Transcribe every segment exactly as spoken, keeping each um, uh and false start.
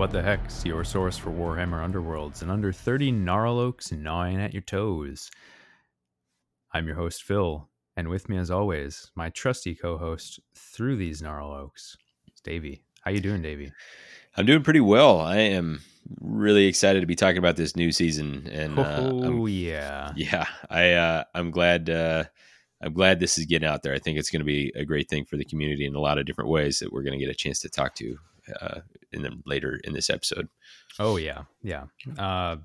What the Heck's your source for Warhammer Underworlds and under thirty Gnarl Oaks gnawing at your toes. I'm your host, Phil, and with me as always, my trusty co-host through these Gnarl Oaks, is Davey. How you doing, Davey? I'm doing pretty well. I am really excited to be talking about this new season. And oh, uh, yeah. Yeah. I, uh, I'm glad, uh, I'm glad this is getting out there. I think it's going to be a great thing for the community in a lot of different ways that we're going to get a chance to talk to uh, in the, later in this episode. Oh yeah, yeah. Uh,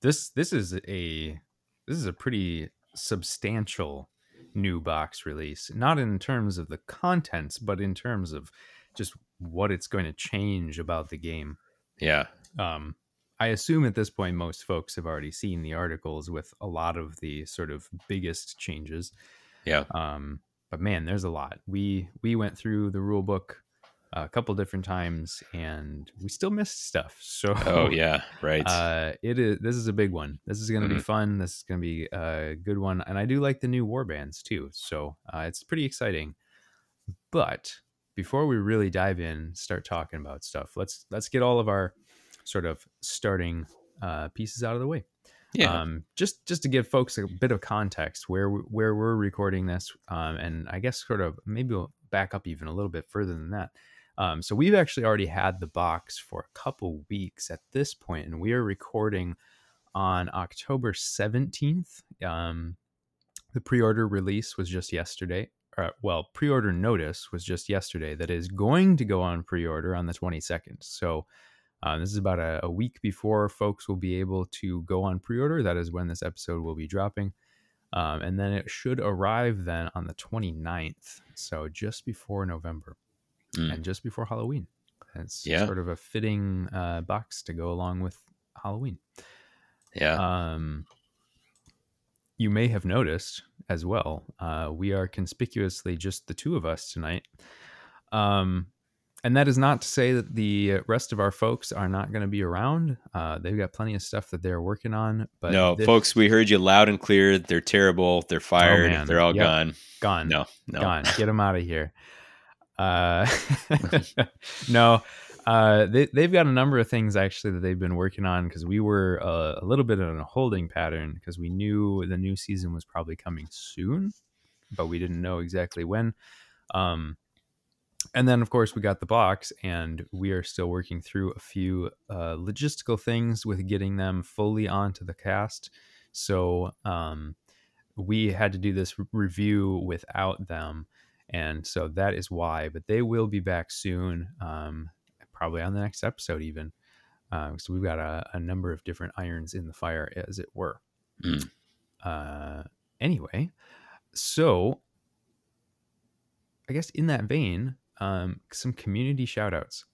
this this is a this is a pretty substantial new box release. Not in terms of the contents, but in terms of just what it's going to change about the game. Yeah. Um, I assume at this point most folks have already seen the articles with a lot of the sort of biggest changes. Yeah. Um, but man, there's a lot. We we went through the rule book a couple different times and we still missed stuff. So oh yeah, right. Uh, it is. This is a big one. This is going to mm-hmm. be fun. This is going to be a good one. And I do like the new warbands too. So uh, it's pretty exciting. But before we really dive in, start talking about stuff, let's let's get all of our sort of starting uh, pieces out of the way. Yeah. Um, just just to give folks a bit of context where where we're recording this, um, and I guess sort of maybe we'll back up even a little bit further than that. Um, so we've actually already had the box for a couple weeks at this point, and we are recording on October seventeenth. Um, the pre-order release was just yesterday. Or, well, pre-order notice was just yesterday. That is going to go on pre-order on the twenty-second. So. Uh, this is about a, a week before folks will be able to go on pre-order. That is when this episode will be dropping. Um, and then it should arrive then on the twenty-ninth. So just before November mm. and just before Halloween. It's yeah. sort of a fitting uh, box to go along with Halloween. Yeah. Um, you may have noticed as well, uh, we are conspicuously just the two of us tonight. Um And that is not to say that the rest of our folks are not going to be around. Uh, they've got plenty of stuff that they're working on. But no, this... folks, we heard you loud and clear. They're terrible. They're fired. Oh, they're all yep. gone. Gone. No, no. Gone. Get them out of here. Uh, no, uh, they, they've got a number of things, actually, that they've been working on because we were uh, a little bit in a holding pattern because we knew the new season was probably coming soon, but we didn't know exactly when. Um And then, of course, we got the box, and we are still working through a few uh, logistical things with getting them fully onto the cast. So um, we had to do this review without them, and so that is why. But they will be back soon, um, probably on the next episode even. Uh, so we've got a, a number of different irons in the fire, as it were. Mm. Uh, anyway, so I guess in that vein... Um, some community shout outs.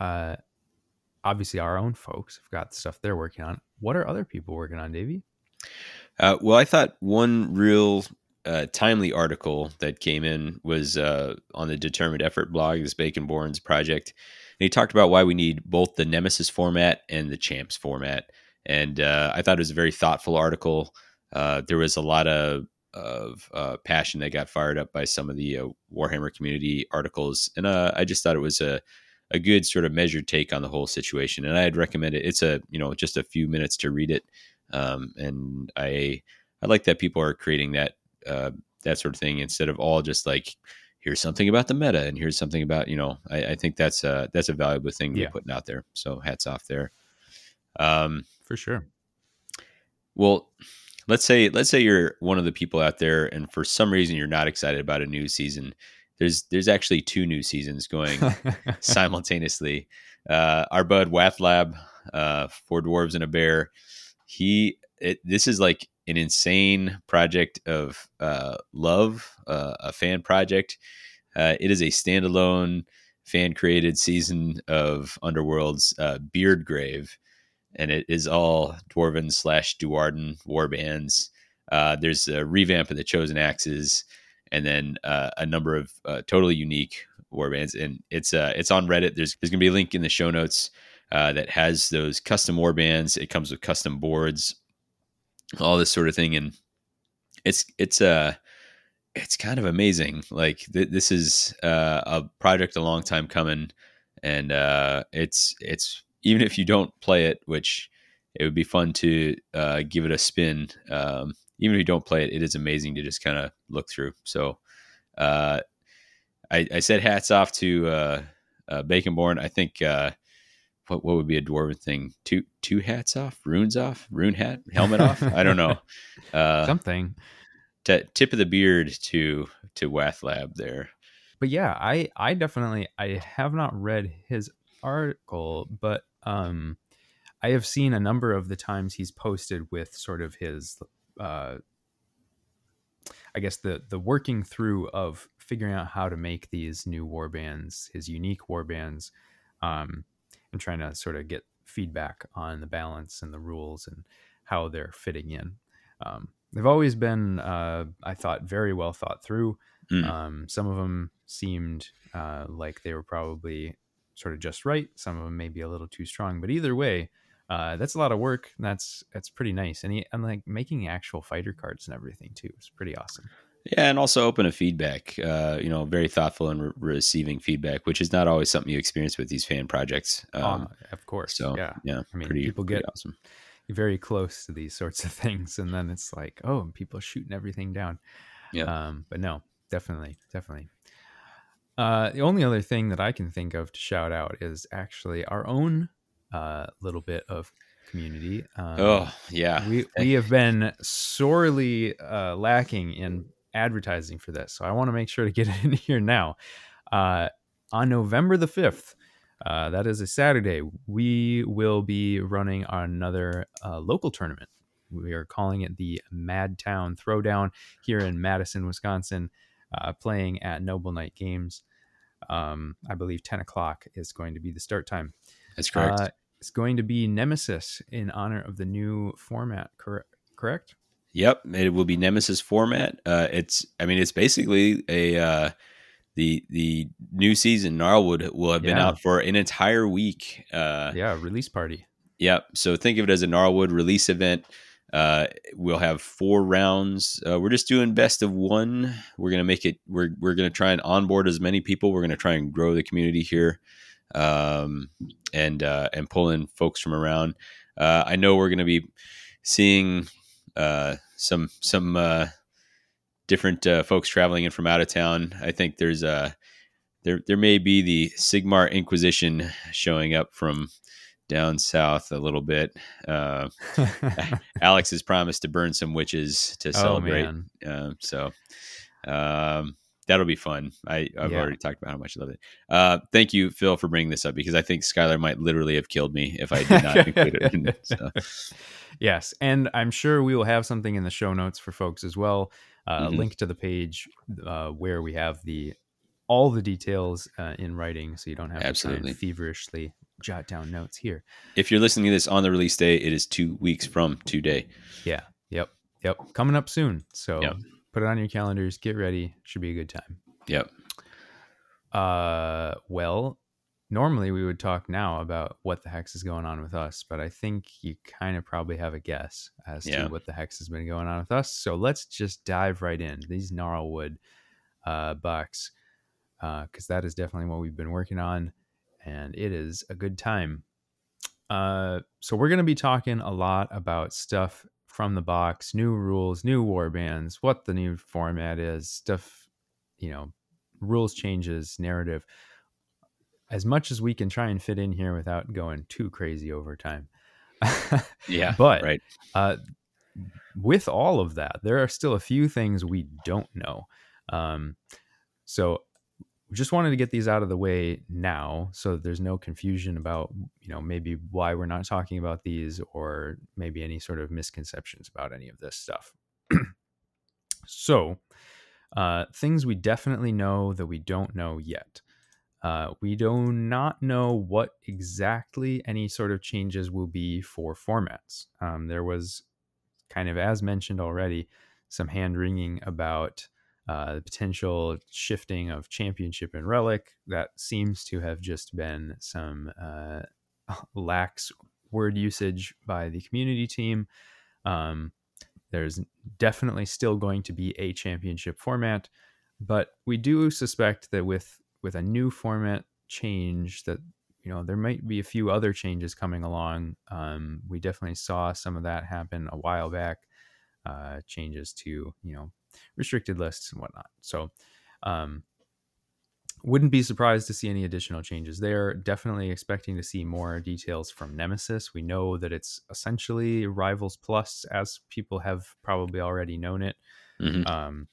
Uh, obviously, our own folks have got stuff they're working on. What are other people working on, Davey? Uh, well, I thought one real uh, timely article that came in was uh, on the Determined Effort blog, this Bacon Bourne's project. And he talked about why we need both the Nemesis format and the Champs format. And uh, I thought it was a very thoughtful article. Uh, there was a lot of of uh, passion that got fired up by some of the uh, Warhammer community articles. And uh, I just thought it was a, a good sort of measured take on the whole situation. And I'd recommend it. It's a, you know, just a few minutes to read it. Um, and I, I like that people are creating that, uh, that sort of thing instead of all just like, here's something about the meta and here's something about, you know, I, I think that's a, that's a valuable thing yeah. we're putting out there. So hats off there. Um, For sure. Well, Let's say let's say you're one of the people out there and for some reason you're not excited about a new season. There's there's actually two new seasons going simultaneously. Uh, our bud Wath Lab, uh, Four Dwarves and a Bear. He it, this is like an insane project of uh, love, uh, a fan project. Uh, it is a standalone fan created season of Underworld's uh, Beastgrave. And it is all Dwarven slash Duarden warbands. Uh, there's a revamp of the Chosen Axes, and then uh, a number of uh, totally unique warbands. And it's uh, it's on Reddit. There's there's gonna be a link in the show notes uh, that has those custom warbands. It comes with custom boards, all this sort of thing. And it's it's uh it's kind of amazing. Like th- this is uh, a project a long time coming, and uh, it's it's. even if you don't play it, which it would be fun to uh, give it a spin. Um, even if you don't play it, it is amazing to just kind of look through. So uh, I, I said hats off to uh, uh, Baconborn. I think uh, what what would be a dwarven thing? Two two hats off, runes off, rune hat, helmet off. I don't know. Uh, Something. T- tip of the beard to to Wath Lab there. But yeah, I, I definitely, I have not read his article, but um, I have seen a number of the times he's posted with sort of his, uh, I guess the, the working through of figuring out how to make these new warbands, his unique warbands, um, and trying to sort of get feedback on the balance and the rules and how they're fitting in. Um, they've always been, uh, I thought, very well thought through. Mm. Um, some of them seemed uh, like they were probably sort of just right. Some of them maybe a little too strong, but either way, uh, that's a lot of work. And that's that's pretty nice. And, he, and like making actual fighter cards and everything too. It's pretty awesome. Yeah, and also open to feedback. Uh, you know, very thoughtful in re- receiving feedback, which is not always something you experience with these fan projects. Um, uh, of course, so yeah, yeah. I mean, pretty, people pretty get awesome. Very close to these sorts of things, and then it's like, oh, and people are shooting everything down. Yeah, um, but no. Definitely, definitely. Uh, the only other thing that I can think of to shout out is actually our own uh, little bit of community. Um, oh, yeah. We we have been sorely uh, lacking in advertising for this, so I want to make sure to get it in here now. Uh, on November the fifth, uh, that is a Saturday, we will be running another uh, local tournament. We are calling it the Mad Town Throwdown here in Madison, Wisconsin. Uh, playing at Noble Knight Games. Um, I believe ten o'clock is going to be the start time. That's correct. Uh, it's going to be Nemesis in honor of the new format, cor- correct? Yep, it will be Nemesis format. Uh, it's, I mean, it's basically a uh, the the new season. Gnarlwood will have been yeah. out for an entire week. Uh, yeah, release party. Yep, so think of it as a Gnarlwood release event. Uh, we'll have four rounds. Uh, we're just doing best of one. We're going to make it, we're, we're going to try and onboard as many people. We're going to try and grow the community here. Um, and, uh, and pull in folks from around. Uh, I know we're going to be seeing, uh, some, some, uh, different, uh, folks traveling in from out of town. I think there's, uh, there, there may be the Sigmar Inquisition showing up from down south a little bit. Uh, Alex has promised to burn some witches to celebrate. Oh, man. Uh, so um, that'll be fun. I, I've yeah. already talked about how much I love it. Uh, thank you, Phil, for bringing this up, because I think Skylar might literally have killed me if I did not include it in it. So. Yes, and I'm sure we will have something in the show notes for folks as well. Uh, mm-hmm. Link to the page uh, where we have the all the details uh, in writing, so you don't have Absolutely. to try and feverishly jot down notes here. If you're listening to this on the release day, it is two weeks from today. Yeah. Yep. Yep. Coming up soon. So yep. Put it on your calendars. Get ready. Should be a good time. Yep. Uh, well, normally we would talk now about what the hex is going on with us, but I think you kind of probably have a guess as yeah. to what the hex has been going on with us. So let's just dive right in. These Gnarlwood uh, bucks, uh, because that is definitely what we've been working on. And it is a good time. Uh, so we're going to be talking a lot about stuff from the box, new rules, new warbands, what the new format is, stuff, you know, rules changes, narrative, as much as we can try and fit in here without going too crazy over time. yeah, but right. uh, with all of that, there are still a few things we don't know. Um, so we just wanted to get these out of the way now so that there's no confusion about, you know, maybe why we're not talking about these or maybe any sort of misconceptions about any of this stuff. So, uh, things we definitely know that we don't know yet. Uh, we do not know what exactly any sort of changes will be for formats. Um, there was kind of, as mentioned already, some hand wringing about Uh, the potential shifting of championship and relic. That seems to have just been some uh, lax word usage by the community team. Um, there's definitely still going to be a championship format, but we do suspect that with with a new format change that you know, there might be a few other changes coming along. Um, we definitely saw some of that happen a while back, uh, changes to, you know, restricted lists and whatnot. So, um, wouldn't be surprised to see any additional changes there. Definitely expecting to see more details from Nemesis. We know that it's essentially Rivals Plus, as people have probably already known it. Mm-hmm. Um,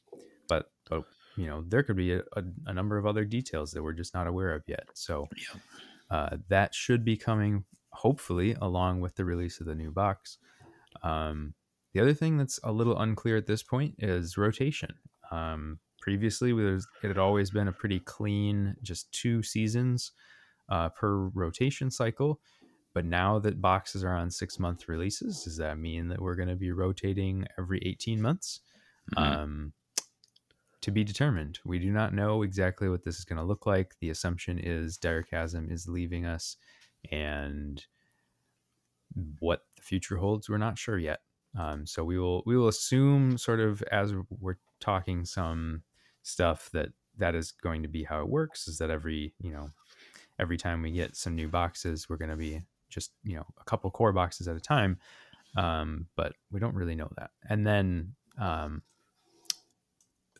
but, but, you know, there could be a, a, a number of other details that we're just not aware of yet. So yeah. uh, that should be coming, hopefully, along with the release of the new box. Um, the other thing that's a little unclear at this point is rotation. Um, Previously, it had always been a pretty clean, just two seasons uh, per rotation cycle. But now that boxes are on six-month releases, does that mean that we're going to be rotating every eighteen months? Mm-hmm. Um, to be determined. We do not know exactly what this is going to look like. The assumption is Dire Chasm is leaving us, and what the future holds, we're not sure yet. Um, so we will we will assume, sort of as we're talking some stuff, that that is going to be how it works, is that every you know every time we get some new boxes, we're going to be just you know a couple core boxes at a time, um but we don't really know that. And then um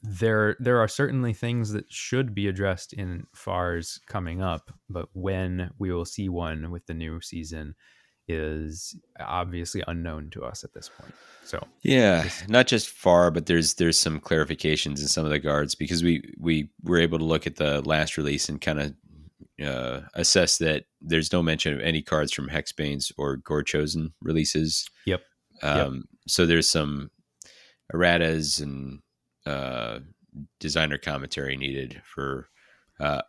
there there are certainly things that should be addressed in F A Rs coming up, but when we will see one with the new season is obviously unknown to us at this point. So yeah, this- not just F A R, but there's there's some clarifications in some of the guards, because we we were able to look at the last release and kind of uh, assess that there's no mention of any cards from Hexbane's or Gore Chosen releases. Yep. Um, yep. So there's some erratas and uh, designer commentary needed for uh,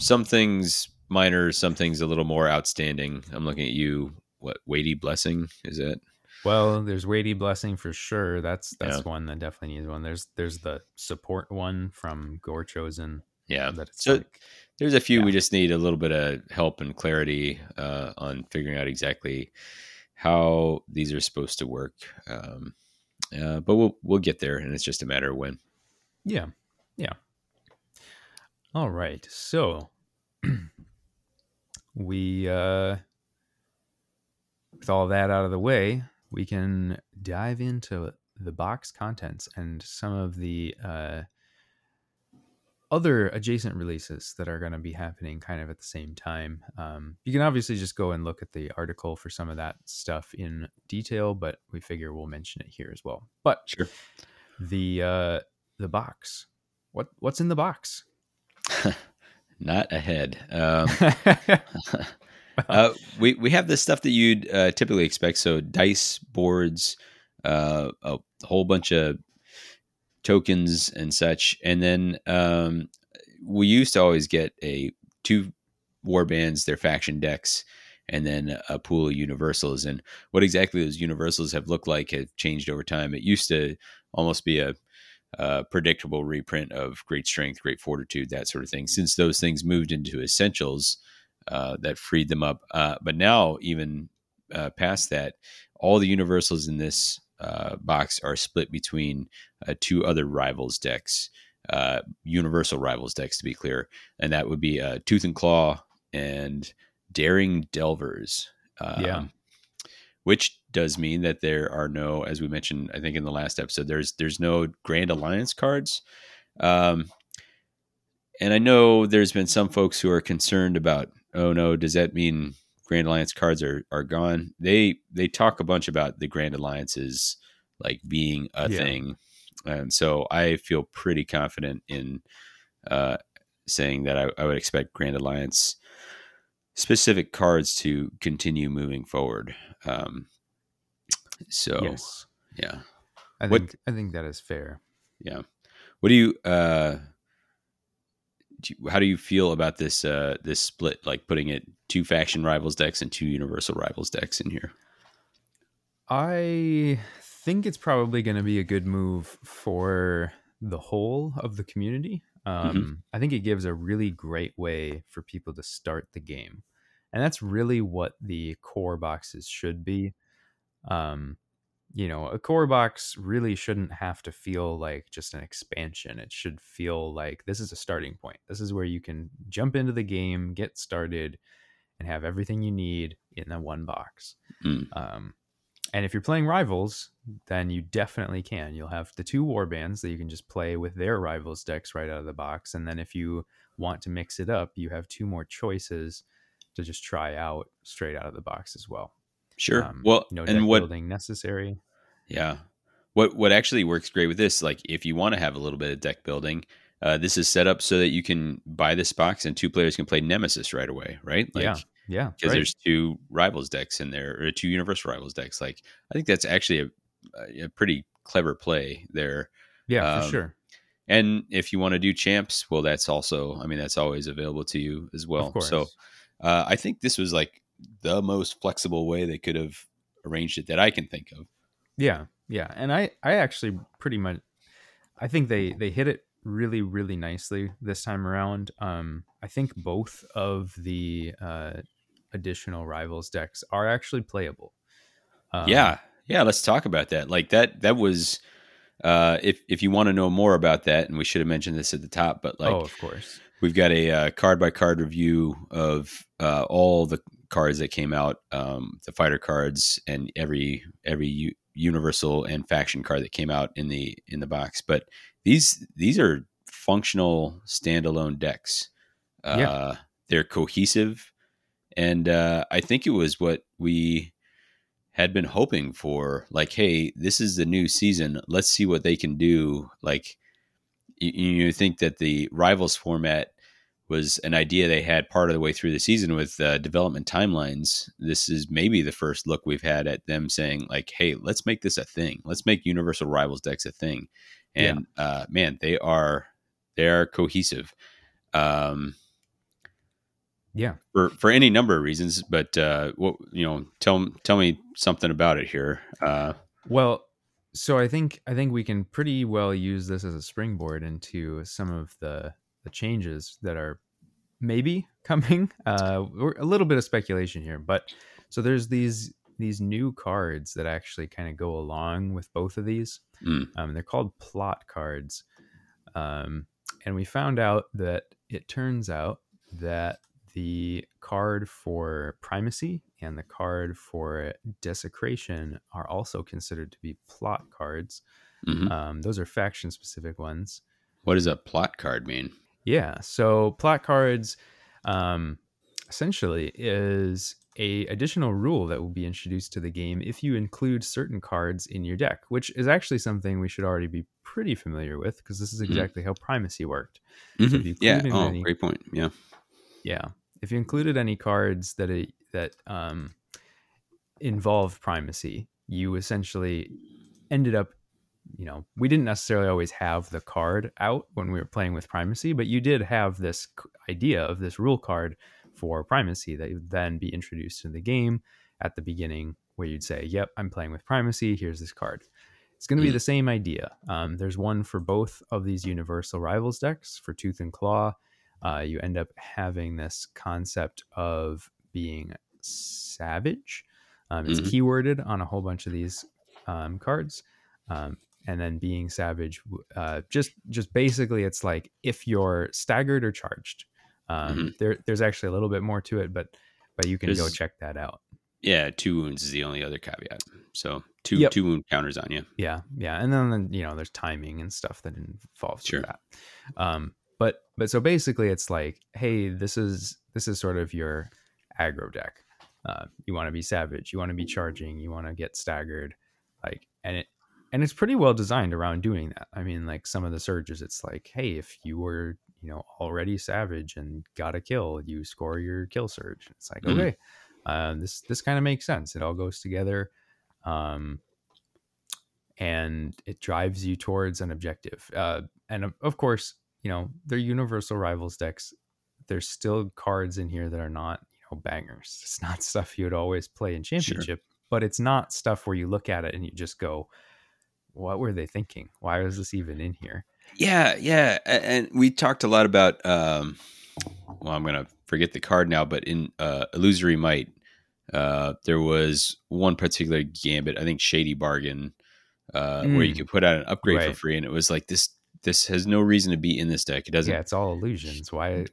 some things. Minor, some things a little more outstanding. I'm looking at you. What, Weighty Blessing is it? Well, there's Weighty Blessing for sure. That's that's yeah. one that definitely needs one. There's there's the support one from Gore Chosen. Yeah, that it's so like, there's a few yeah. we just need a little bit of help and clarity uh, on figuring out exactly how these are supposed to work. Um, uh, but we'll we'll get there, and it's just a matter of when. Yeah, yeah. All right, so. We, uh, with all that out of the way, we can dive into the box contents and some of the uh, other adjacent releases that are going to be happening kind of at the same time. Um, you can obviously just go and look at the article for some of that stuff in detail, but we figure we'll mention it here as well. But sure. the uh, the box, what what's in the box? Not ahead. Um, uh, we we have the stuff that you'd uh, typically expect. So dice, boards, uh, a whole bunch of tokens and such. And then um, we used to always get a two warbands, their faction decks, and then a pool of universals. And what exactly those universals have looked like have changed over time. It used to almost be a Uh, predictable reprint of Great Strength, Great Fortitude, that sort of thing. Since those things moved into essentials, uh, that freed them up. Uh, but now, even uh, past that, all the universals in this uh, box are split between uh, two other Rivals decks, uh, Universal Rivals decks, to be clear. And that would be uh, Tooth and Claw and Daring Delvers. Um, yeah. Which does mean that there are no, as we mentioned, I think in the last episode, there's there's no Grand Alliance cards. Um, and I know there's been some folks who are concerned about, oh no, does that mean Grand Alliance cards are, are gone? They they talk a bunch about the Grand Alliances like being a yeah. thing. And so I feel pretty confident in uh, saying that I, I would expect Grand Alliance specific cards to continue moving forward. Um, so yes. yeah, I what, think, I think that is fair. Yeah. What do you, uh, do you, how do you feel about this, uh, this split, like putting it two faction Rivals decks and two universal Rivals decks in here? I think it's probably going to be a good move for the whole of the community. Um, mm-hmm. I think it gives a really great way for people to start the game. And that's really what the core boxes should be. Um, you know, a core box really shouldn't have to feel like just an expansion. It should feel like this is a starting point. This is where you can jump into the game, get started, and have everything you need in the one box. Mm. Um, and if you're playing rivals, then you definitely can. You'll have the two warbands that you can just play with their rivals decks right out of the box. And then if you want to mix it up, you have two more choices to just try out straight out of the box as well. Sure. Um, well, no deck and what, building necessary. Yeah. What what actually works great with this, like if you want to have a little bit of deck building, uh, this is set up so that you can buy this box and two players can play Nemesis right away, right? Like, yeah. Yeah. Because right. there's two rivals decks in there, or two universal rivals decks. Like, I think that's actually a, a pretty clever play there. Yeah, um, for sure. And if you want to do champs, well, that's also, I mean, that's always available to you as well. Of course. So uh, I think this was like the most flexible way they could have arranged it that I can think of. Yeah. Yeah. And I, I actually pretty much, I think they, they hit it really, really nicely this time around. Um, I think both of the uh, additional rivals decks are actually playable. Um, yeah. Yeah. Let's talk about that. Like that, that was, uh, if, if you want to know more about that, and we should have mentioned this at the top, but like, oh, of course, we've got a uh, card by card review of uh, all the cards that came out, um, the fighter cards and every every u- universal and faction card that came out in the in the box. But these these are functional standalone decks. Uh, yeah. They're cohesive, and uh, I think it was what we had been hoping for. Like, hey, this is the new season. Let's see what they can do. Like, you, you think that the Rivals format was an idea they had part of the way through the season with uh, development timelines. This is maybe the first look we've had at them saying like, hey, let's make this a thing. Let's make universal rivals decks a thing. And yeah. uh, man, they are, they are cohesive. Um, yeah. For, for any number of reasons, but uh, what, you know, tell, tell me something about it here. Uh, well, so I think, I think we can pretty well use this as a springboard into some of the, the changes that are maybe coming. Uh, a little bit of speculation here, but so there's these these new cards that actually kind of go along with both of these. Mm. Um, they're called plot cards, um, and we found out that it turns out that the card for Primacy and the card for Desecration are also considered to be plot cards. Mm-hmm. Um, those are faction-specific ones. What does a plot card mean? Yeah, so plot cards um, essentially is a additional rule that will be introduced to the game if you include certain cards in your deck, which is actually something we should already be pretty familiar with because this is exactly mm-hmm. how Primacy worked. Mm-hmm. So if you yeah, oh, any, great point. Yeah, yeah. If you included any cards that it, that um, involve Primacy, you essentially ended up. You know, we didn't necessarily always have the card out when we were playing with Primacy, but you did have this idea of this rule card for Primacy that would then be introduced in the game at the beginning where you'd say, yep, I'm playing with Primacy. Here's this card. It's going to be the same idea. Um, there's one for both of these universal rivals decks for Tooth and Claw. Uh, you end up having this concept of being savage. Um, it's mm-hmm. keyworded on a whole bunch of these um, cards. Um, And then being savage, uh, just just basically, it's like if you're staggered or charged. Um, mm-hmm. There, there's actually a little bit more to it, but but you can there's, go check that out. Yeah, two wounds is the only other caveat. So two yep. two wound counters on you. Yeah, yeah, and then you know there's timing and stuff that involves sure. that. Um, but but so basically, it's like, hey, this is this is sort of your aggro deck. Uh, you want to be savage. You want to be charging. You want to get staggered. Like and it. And it's pretty well designed around doing that. I mean, like some of the surges, it's like, hey, if you were, you know, already savage and got a kill, you score your kill surge. It's like, mm-hmm. okay, uh, this this kind of makes sense. It all goes together, um, and it drives you towards an objective. Uh, and of, of course, you know, they're universal rivals decks. There's still cards in here that are not, you know, bangers. It's not stuff you would always play in championship, sure. but it's not stuff where you look at it and you just go, what were they thinking? Why was this even in here? Yeah, yeah. And we talked a lot about, um, well, I'm going to forget the card now, but in uh, Illusory Might, Uh, there was one particular gambit, I think Shady Bargain, uh, mm. where you could put out an upgrade right. for free, and it was like this. This has no reason to be in this deck. It doesn't. Yeah, it's all illusions. Why?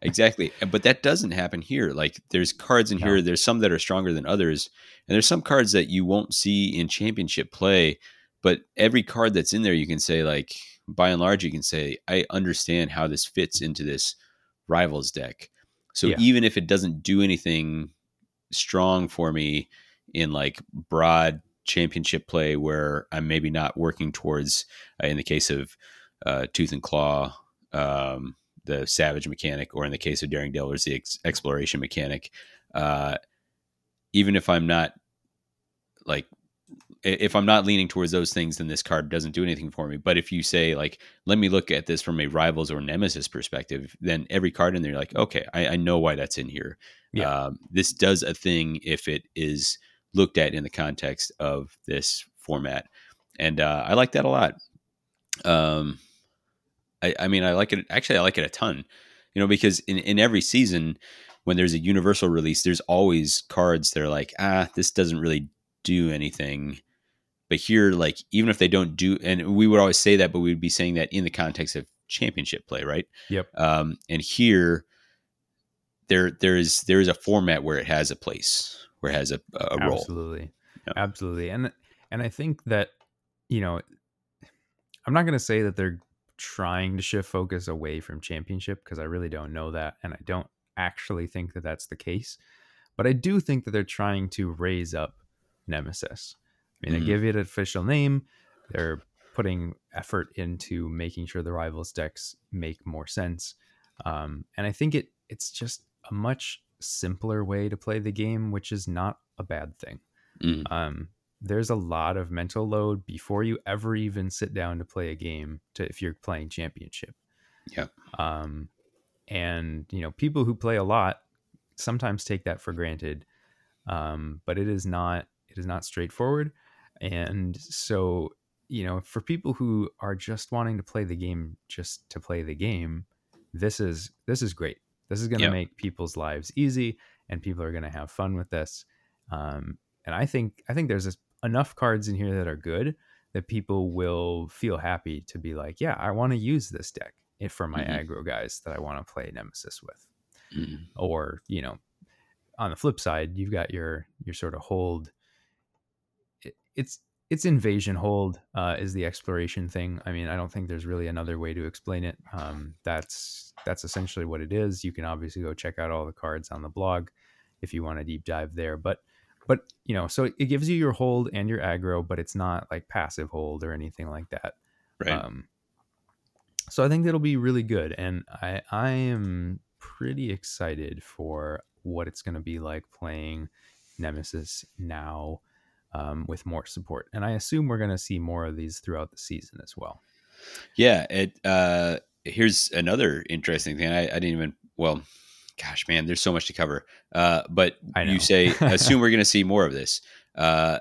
Exactly. But that doesn't happen here. Like, there's cards in no. here. There's some that are stronger than others. And there's some cards that you won't see in championship play. But every card that's in there, you can say, like, by and large, you can say, I understand how this fits into this Rivals deck. So yeah. even if it doesn't do anything strong for me in, like, broad championship play where I'm maybe not working towards, uh, in the case of uh, Tooth and Claw, um, the Savage mechanic, or in the case of Daring Delvers, the ex- Exploration mechanic. Uh, even if I'm not like, if I'm not leaning towards those things, then this card doesn't do anything for me. But if you say, like, let me look at this from a Rivals or Nemesis perspective, then every card in there, you're like, okay, I, I know why that's in here. Yeah. Um, this does a thing if it is looked at in the context of this format. And uh, I like that a lot. Um, I, I mean, I like it. Actually, I like it a ton, you know, because in, in every season when there's a universal release, there's always cards that are like, ah, this doesn't really do anything. But here, like, even if they don't do, and we would always say that, but we'd be saying that in the context of championship play. Right. Yep. Um, and here there, there is, there is a format where it has a place, where it has a, a role. Absolutely. Yeah. Absolutely. And, and I think that, you know, I'm not going to say that they're trying to shift focus away from championship, because I really don't know that. And I don't actually think that that's the case, but I do think that they're trying to raise up Nemesis. I mean, mm-hmm. they give it an official name. They're putting effort into making sure the Rivals decks make more sense. Um, and I think it, it's just a much simpler way to play the game, which is not a bad thing. Mm. Um, there's a lot of mental load before you ever even sit down to play a game, to if you're playing championship. Yeah. Um, and you know, people who play a lot sometimes take that for granted. Um, but it is not, it is not straightforward. And so, you know, for people who are just wanting to play the game, just to play the game, this is, this is great. This is going to yep. make people's lives easy, and people are going to have fun with this. Um, and I think I think there's this, enough cards in here that are good that people will feel happy to be like, yeah, I want to use this deck for my mm-hmm. aggro guys that I want to play Nemesis with. Mm-hmm. Or, you know, on the flip side, you've got your your sort of hold. It, it's it's invasion hold uh, is the exploration thing. I mean, I don't think there's really another way to explain it. Um, that's. That's essentially what it is. You can obviously go check out all the cards on the blog if you want to deep dive there. But, but you know, so it gives you your hold and your aggro, but it's not like passive hold or anything like that. Right. Um, so I think that'll be really good. And I, I am pretty excited for what it's going to be like playing Nemesis now, um, with more support. And I assume we're going to see more of these throughout the season as well. Yeah. It, uh, Here's another interesting thing. I, I didn't even, well, gosh, man, there's so much to cover. Uh, but you say, assume we're going to see more of this. Uh,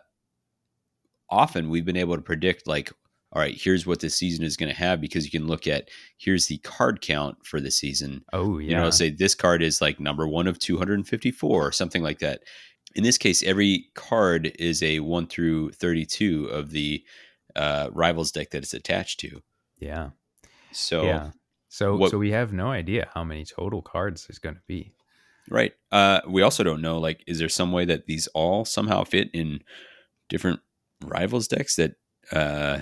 often we've been able to predict, like, all right, here's what this season is going to have, because you can look at, here's the card count for the season. Oh, yeah. You know, say this card is like number one of two hundred fifty-four or something like that. In this case, every card is a one through thirty-two of the uh, Rivals deck that it's attached to. Yeah. So, yeah. so, what, so we have no idea how many total cards there's going to be. Right. Uh, we also don't know, like, is there some way that these all somehow fit in different Rivals decks that, uh,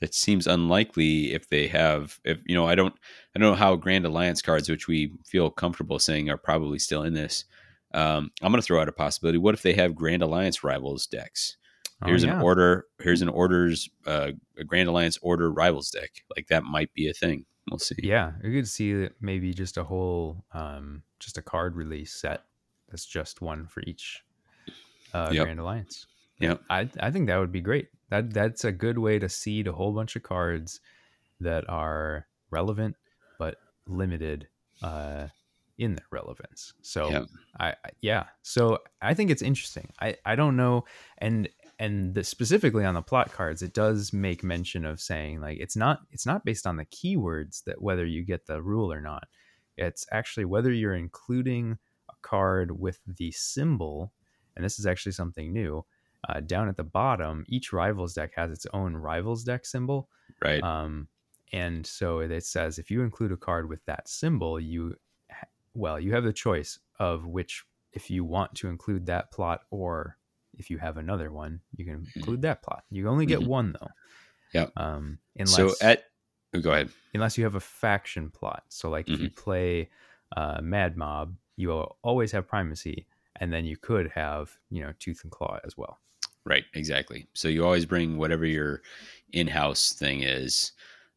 that seems unlikely if they have, if, you know, I don't, I don't know how Grand Alliance cards, which we feel comfortable saying are probably still in this. Um, I'm going to throw out a possibility. What if they have Grand Alliance Rivals decks? Here's oh, yeah. an order. Here's an orders, uh, a Grand Alliance order Rivals deck. Like, that might be a thing. We'll see. Yeah, you could see that maybe just a whole, um, just a card release set that's just one for each uh, yep. Grand Alliance. Yeah, I I think that would be great. That that's a good way to seed a whole bunch of cards that are relevant but limited uh, in their relevance. So yep. I, I yeah. So I think it's interesting. I I don't know and. And the, specifically on the plot cards, it does make mention of saying, like, it's not it's not based on the keywords that whether you get the rule or not. It's actually whether you're including a card with the symbol, and this is actually something new. Uh, down at the bottom, each Rivals deck has its own Rivals deck symbol. Right. Um, and so it says if you include a card with that symbol, you, ha- well, you have the choice of which, if you want to include that plot or if you have another one, you can mm-hmm. include that plot. You only get mm-hmm. one, though. Yeah. Um, unless, so at, oh, go ahead. Unless you have a faction plot. So like mm-hmm. if you play uh, Madmob, you will always have Primacy, and then you could have, you know, Tooth and Claw as well. Right, exactly. So you always bring whatever your in-house thing is,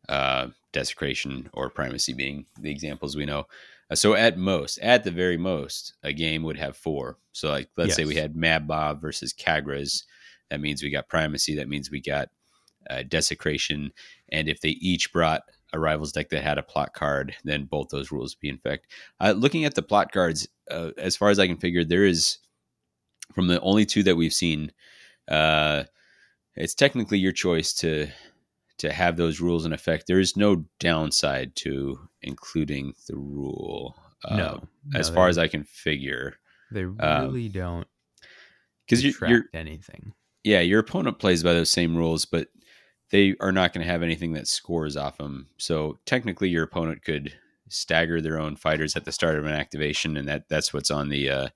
uh, Desecration or Primacy being the examples we know. Uh, so at most, at the very most, a game would have four. So like, let's yes. say we had Madmob versus Kagras. That means we got Primacy. That means we got uh, Desecration. And if they each brought a Rivals deck that had a plot card, then both those rules would be in effect. Uh, looking at the plot cards, uh, as far as I can figure, there is, from the only two that we've seen, uh it's technically your choice to to have those rules in effect. There is no downside to including the rule. Um, no, no, as far as I can figure, they really um, don't because you're, you're anything. Yeah, your opponent plays by those same rules, but they are not going to have anything that scores off them. So technically, your opponent could stagger their own fighters at the start of an activation, and that that's what's on the uh,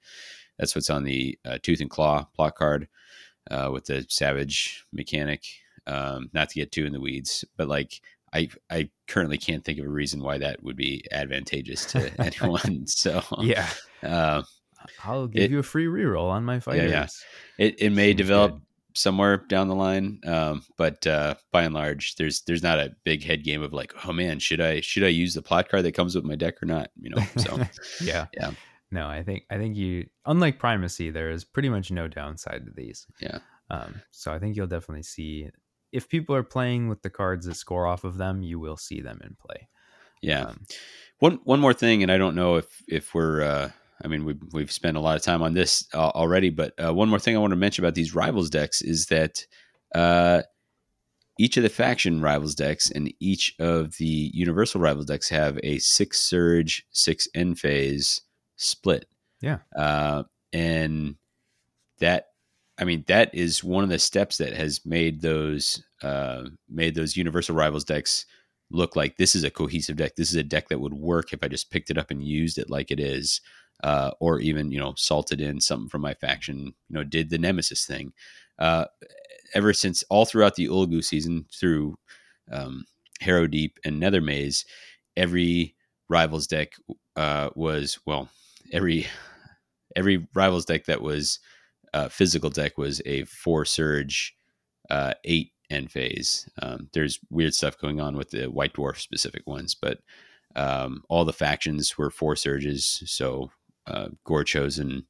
that's what's on the uh, Tooth and Claw plot card. Uh, with the Savage mechanic, um, not to get too in the weeds, but like I, I currently can't think of a reason why that would be advantageous to anyone. So yeah, uh, I'll give it, you a free reroll on my fighters. Yeah, yeah. It it may Seems develop good. somewhere down the line, um, but uh, by and large, there's there's not a big head game of like, oh man, should I should I use the plot card that comes with my deck or not? You know, so yeah, yeah. No, I think I think you, unlike Primacy, there is pretty much no downside to these. Yeah. Um, so I think you'll definitely see, if people are playing with the cards that score off of them, you will see them in play. Yeah. Um, one one more thing, and I don't know if if we're, uh, I mean, we've, we've spent a lot of time on this uh, already, but uh, one more thing I want to mention about these Rivals decks is that uh, each of the faction Rivals decks and each of the Universal Rivals decks have a six Surge, six End Phase split. Yeah. Uh, and that, I mean, that is one of the steps that has made those, uh, made those Universal Rivals decks look like this is a cohesive deck. This is a deck that would work if I just picked it up and used it like it is, uh, or even, you know, salted in something from my faction, you know, did the Nemesis thing, uh, ever since all throughout the Ulgu season through, um, Harrow Deep and Nethermaze, every Rivals deck, uh, was, well, Every every Rivals deck that was uh, physical deck was a four Surge, uh, eight End Phase. Um, there's weird stuff going on with the White Dwarf specific ones, but um, all the factions were four Surges. So uh, Gore Chosen,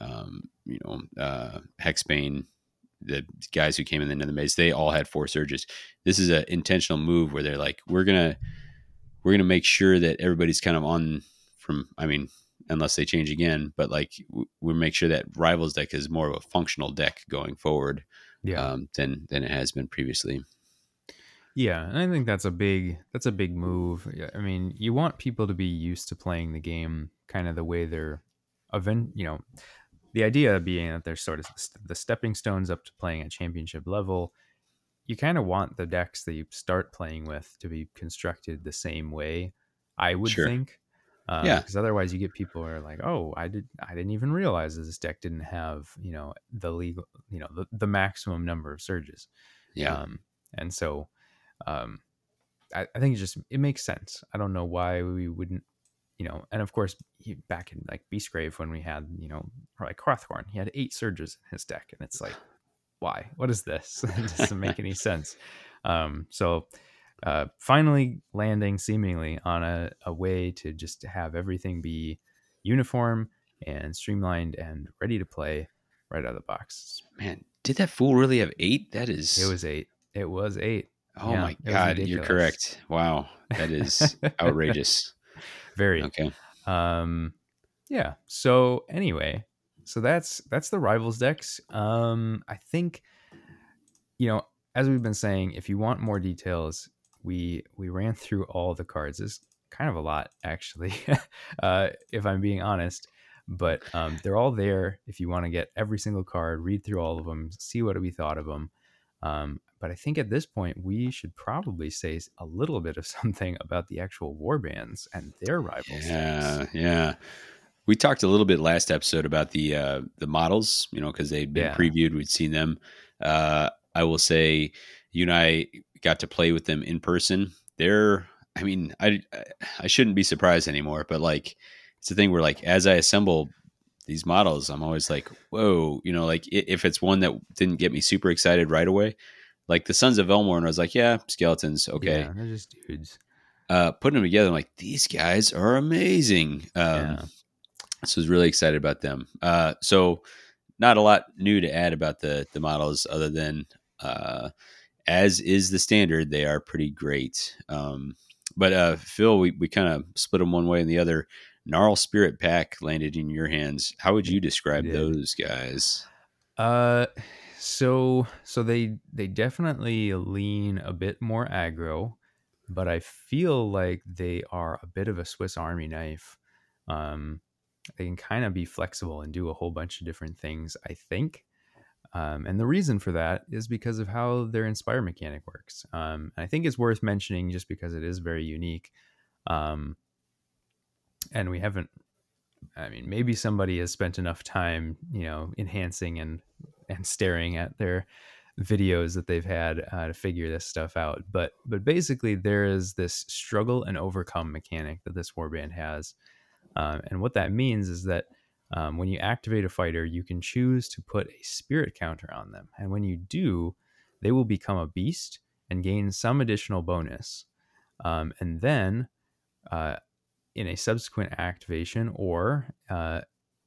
um, you know, uh, Hexbane, the guys who came in the Nethermaze, they all had four Surges. This is an intentional move where they're like, we're gonna we're gonna make sure that everybody's kind of on from. I mean. Unless they change again, but like we make sure that Rivals deck is more of a functional deck going forward, yeah. um, than than it has been previously. Yeah, and I think that's a big that's a big move. I mean, you want people to be used to playing the game kind of the way they're, event. You know, the idea being that they're sort of the stepping stones up to playing at championship level. You kind of want the decks that you start playing with to be constructed the same way. I would sure. think. Um, yeah, because otherwise you get people who are like, "Oh, I did, I didn't even realize that this deck didn't have, you know, the legal, you know, the, the maximum number of Surges." Yeah, um, and so um, I, I think it just it makes sense. I don't know why we wouldn't, you know. And of course, he, back in like Beastgrave when we had, you know, like Hrothgorn, he had eight Surges in his deck, and it's like, why? What is this? It doesn't make any sense. Um, so. Uh, finally landing seemingly on a, a way to just have everything be uniform and streamlined and ready to play right out of the box. Man, did that fool really have eight? That is... It was eight. It was eight. Oh yeah, my God, you're correct. Wow, that is outrageous. Very. Okay. Um, yeah, so anyway, so that's that's the Rivals decks. Um, I think, you know, as we've been saying, if you want more details... We we ran through all the cards. It's kind of a lot, actually, uh, if I'm being honest. But um, they're all there if you want to get every single card, read through all of them, see what we thought of them. Um, but I think at this point, we should probably say a little bit of something about the actual warbands and their rivals. Yeah, yeah. We talked a little bit last episode about the uh, the models, you know, because they'd been yeah. previewed. We'd seen them. Uh, I will say you and I got to play with them in person. They're, I mean, I, I shouldn't be surprised anymore, but like, it's the thing where like, as I assemble these models, I'm always like, whoa, you know, like if it's one that didn't get me super excited right away, like the Sons of Velmorn, I was like, yeah, skeletons. Okay. Yeah, they're just dudes. Uh, putting them together, I'm like, these guys are amazing. Um, yeah. So I was really excited about them. Uh, so not a lot new to add about the, the models other than, uh, as is the standard, they are pretty great. Um, but, uh, Phil, we, we kind of split them one way and the other. Gnarl Spirit pack landed in your hands. How would you describe yeah. those guys? Uh, so so they they definitely lean a bit more aggro, but I feel like they are a bit of a Swiss Army knife. Um, they can kind of be flexible and do a whole bunch of different things, I think. Um, and the reason for that is because of how their Inspire mechanic works. Um, and I think it's worth mentioning just because it is very unique. Um And we haven't, I mean, maybe somebody has spent enough time, you know, enhancing and, and staring at their videos that they've had uh, to figure this stuff out. But, but basically there is this struggle and overcome mechanic that this warband has. Um, and what that means is that um, when you activate a fighter, you can choose to put a spirit counter on them. And when you do, they will become a beast and gain some additional bonus. Um, and then, uh, in a subsequent activation or uh,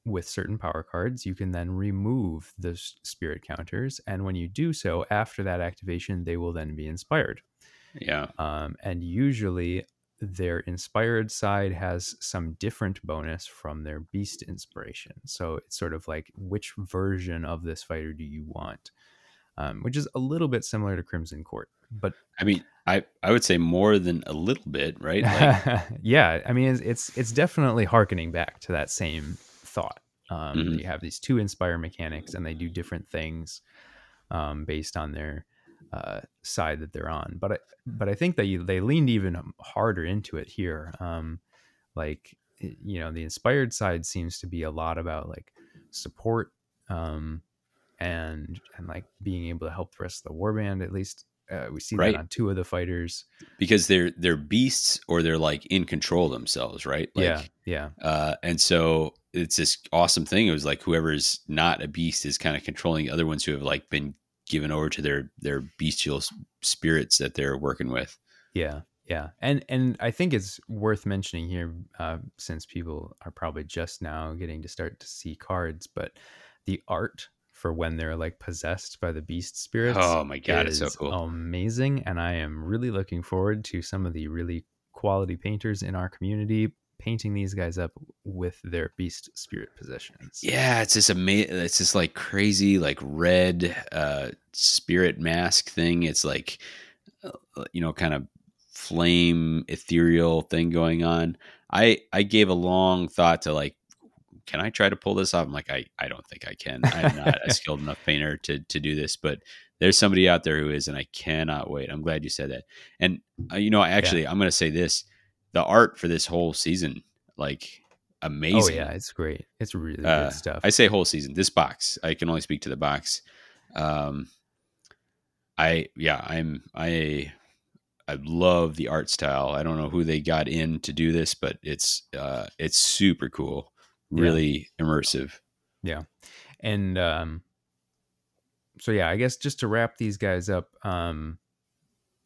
with certain power cards, you can then remove those spirit counters. And when you do so, after that activation, they will then be inspired. Yeah. Um, and usually their inspired side has some different bonus from their beast inspiration. So it's sort of like, which version of this fighter do you want? Um, which is a little bit similar to Crimson Court. But I mean, I, I would say more than a little bit, right? Like, yeah. I mean, it's, it's, it's definitely hearkening back to that same thought. Um, mm-hmm. You have these two Inspire mechanics and they do different things um, based on their uh, side that they're on. But I, but I think that you, they leaned even harder into it here. Um, like, you know, the Inspired side seems to be a lot about like support um, and, and like being able to help the rest of the warband, at least. Uh, we see right. that on two of the fighters because they're, they're beasts or they're like in control themselves. Right. Like, yeah. Yeah. Uh, and so it's this awesome thing. It was like, whoever's not a beast is kind of controlling other ones who have like been given over to their, their bestial spirits that they're working with. Yeah. Yeah. And, and I think it's worth mentioning here, uh, since people are probably just now getting to start to see cards, but the art for when they're like possessed by the beast spirits. Oh my God, it's so cool. Amazing. And I am really looking forward to some of the really quality painters in our community painting these guys up with their beast spirit possessions. Yeah. It's just amazing. It's just like crazy, like red uh, spirit mask thing. It's like, you know, kind of flame ethereal thing going on. I, I gave a long thought to like, can I try to pull this off? I'm like, I, I don't think I can. I'm not a skilled enough painter to to do this, but there's somebody out there who is, and I cannot wait. I'm glad you said that. And uh, you know, actually, yeah. I'm going to say this, the art for this whole season, like amazing. Oh yeah. It's great. It's really uh, good stuff. I say whole season, this box, I can only speak to the box. Um, I, yeah, I'm, I, I love the art style. I don't know who they got in to do this, but it's, uh, it's super cool. Really yeah. immersive. Yeah. And um so yeah, I guess just to wrap these guys up, um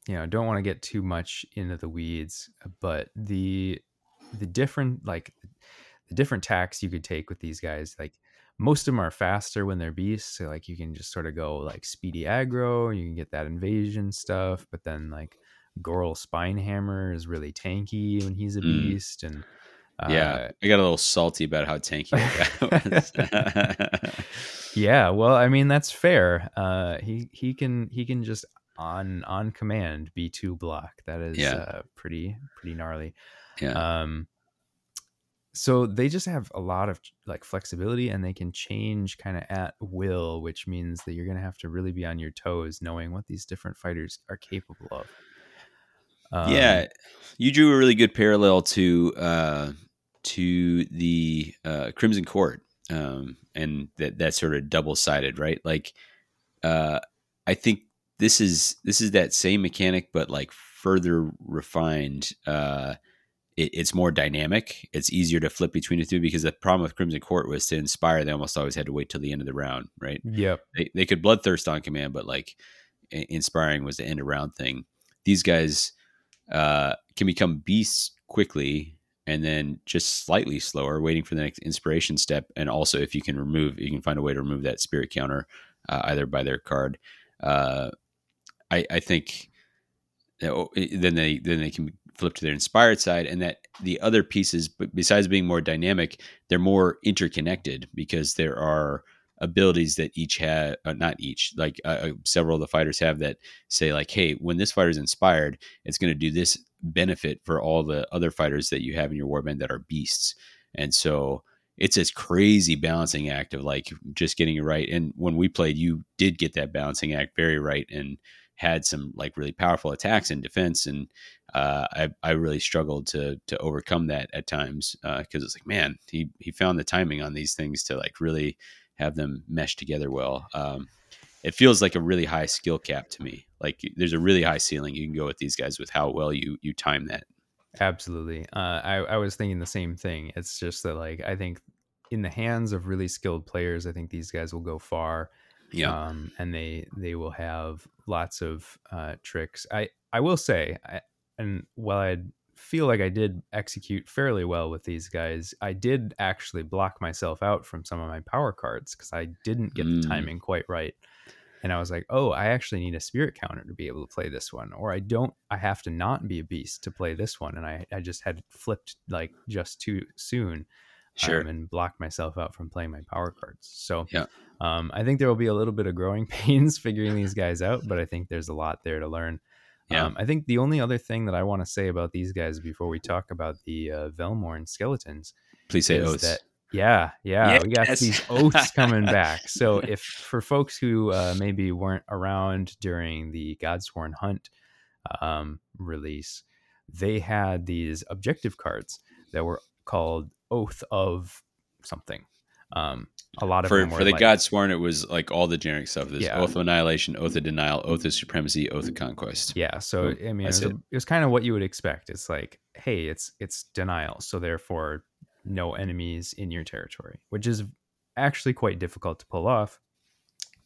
you know, don't want to get too much into the weeds, but the the different like the different tacks you could take with these guys, like most of them are faster when they're beasts, so like you can just sort of go like speedy aggro, you can get that invasion stuff, but then like Gnarl Spinehammer is really tanky when he's a beast mm. and Yeah, uh, I got a little salty about how tanky that was. Yeah, well, I mean that's fair. Uh, he he can he can just on on command B two block. That is yeah. uh, pretty pretty gnarly. Yeah. Um, So they just have a lot of like flexibility, and they can change kind of at will, which means that you're going to have to really be on your toes knowing what these different fighters are capable of. Um, yeah, you drew a really good parallel to uh, to the uh, Crimson Court, um, and that that sort of double sided, right? Like, uh, I think this is this is that same mechanic, but like further refined. Uh, it, it's more dynamic. It's easier to flip between the two, because the problem with Crimson Court was to inspire. They almost always had to wait till the end of the round, right? Yeah, they they could bloodthirst on command, but like inspiring was the end of round thing. These guys uh can become beasts quickly, and then just slightly slower, waiting for the next inspiration step. And also, if you can remove, you can find a way to remove that spirit counter, uh, either by their card. Uh, I, I think then they then they can flip to their inspired side, and that the other pieces, besides being more dynamic, they're more interconnected, because there are abilities that each have, uh, not each, like uh, several of the fighters have that say like, hey, when this fighter is inspired, it's going to do this benefit for all the other fighters that you have in your warband that are beasts. And so it's this crazy balancing act of like just getting it right. And when we played, you did get that balancing act very right, and had some like really powerful attacks and defense. And uh, I, I really struggled to to overcome that at times, because uh, it's like, man, he he found the timing on these things to like really have them mesh together well. Um, it feels like a really high skill cap to me. Like there's a really high ceiling you can go with these guys with how well you you time that. Absolutely. Uh, I, I was thinking the same thing. It's just that like, I think in the hands of really skilled players, I think these guys will go far. Yeah. Um, and they, they will have lots of uh, tricks. I, I will say, I, and while I feel like I did execute fairly well with these guys, I did actually block myself out from some of my power cards, because I didn't get mm. the timing quite right. And I was like, oh, I actually need a spirit counter to be able to play this one, or I don't, I have to not be a beast to play this one. And I, I just had flipped like just too soon. Sure. Um, and block myself out from playing my power cards. So yeah. um, I think there will be a little bit of growing pains figuring these guys out, but I think there's a lot there to learn. Yeah. Um, I think the only other thing that I want to say about these guys before we talk about the uh, Velmorn skeletons, please say oaths. That, yeah, yeah, yes. We got these oaths coming back. So if for folks who uh, maybe weren't around during the Godsworn Hunt um, release, they had these objective cards that were called Oath of something. Um, a lot of for, them were for the like, Godsworn, it was like all the generic stuff. There's yeah. Oath of Annihilation, Oath of Denial, Oath of Supremacy, Oath of Conquest. Yeah, so I mean, it was, a, it was kind of what you would expect. It's like, hey, it's it's denial, so therefore no enemies in your territory, which is actually quite difficult to pull off.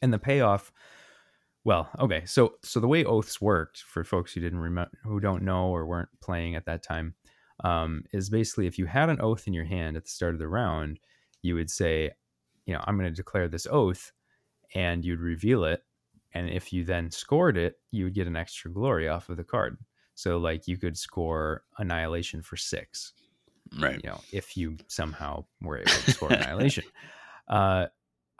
And the payoff, well, okay, so so the way oaths worked for folks who didn't remember, who don't know or weren't playing at that time, um, is basically if you had an oath in your hand at the start of the round, you would say, you know, I'm going to declare this oath, and you'd reveal it. And if you then scored it, you would get an extra glory off of the card. So like you could score Annihilation for six, right? You know, if you somehow were able to score Annihilation. Uh,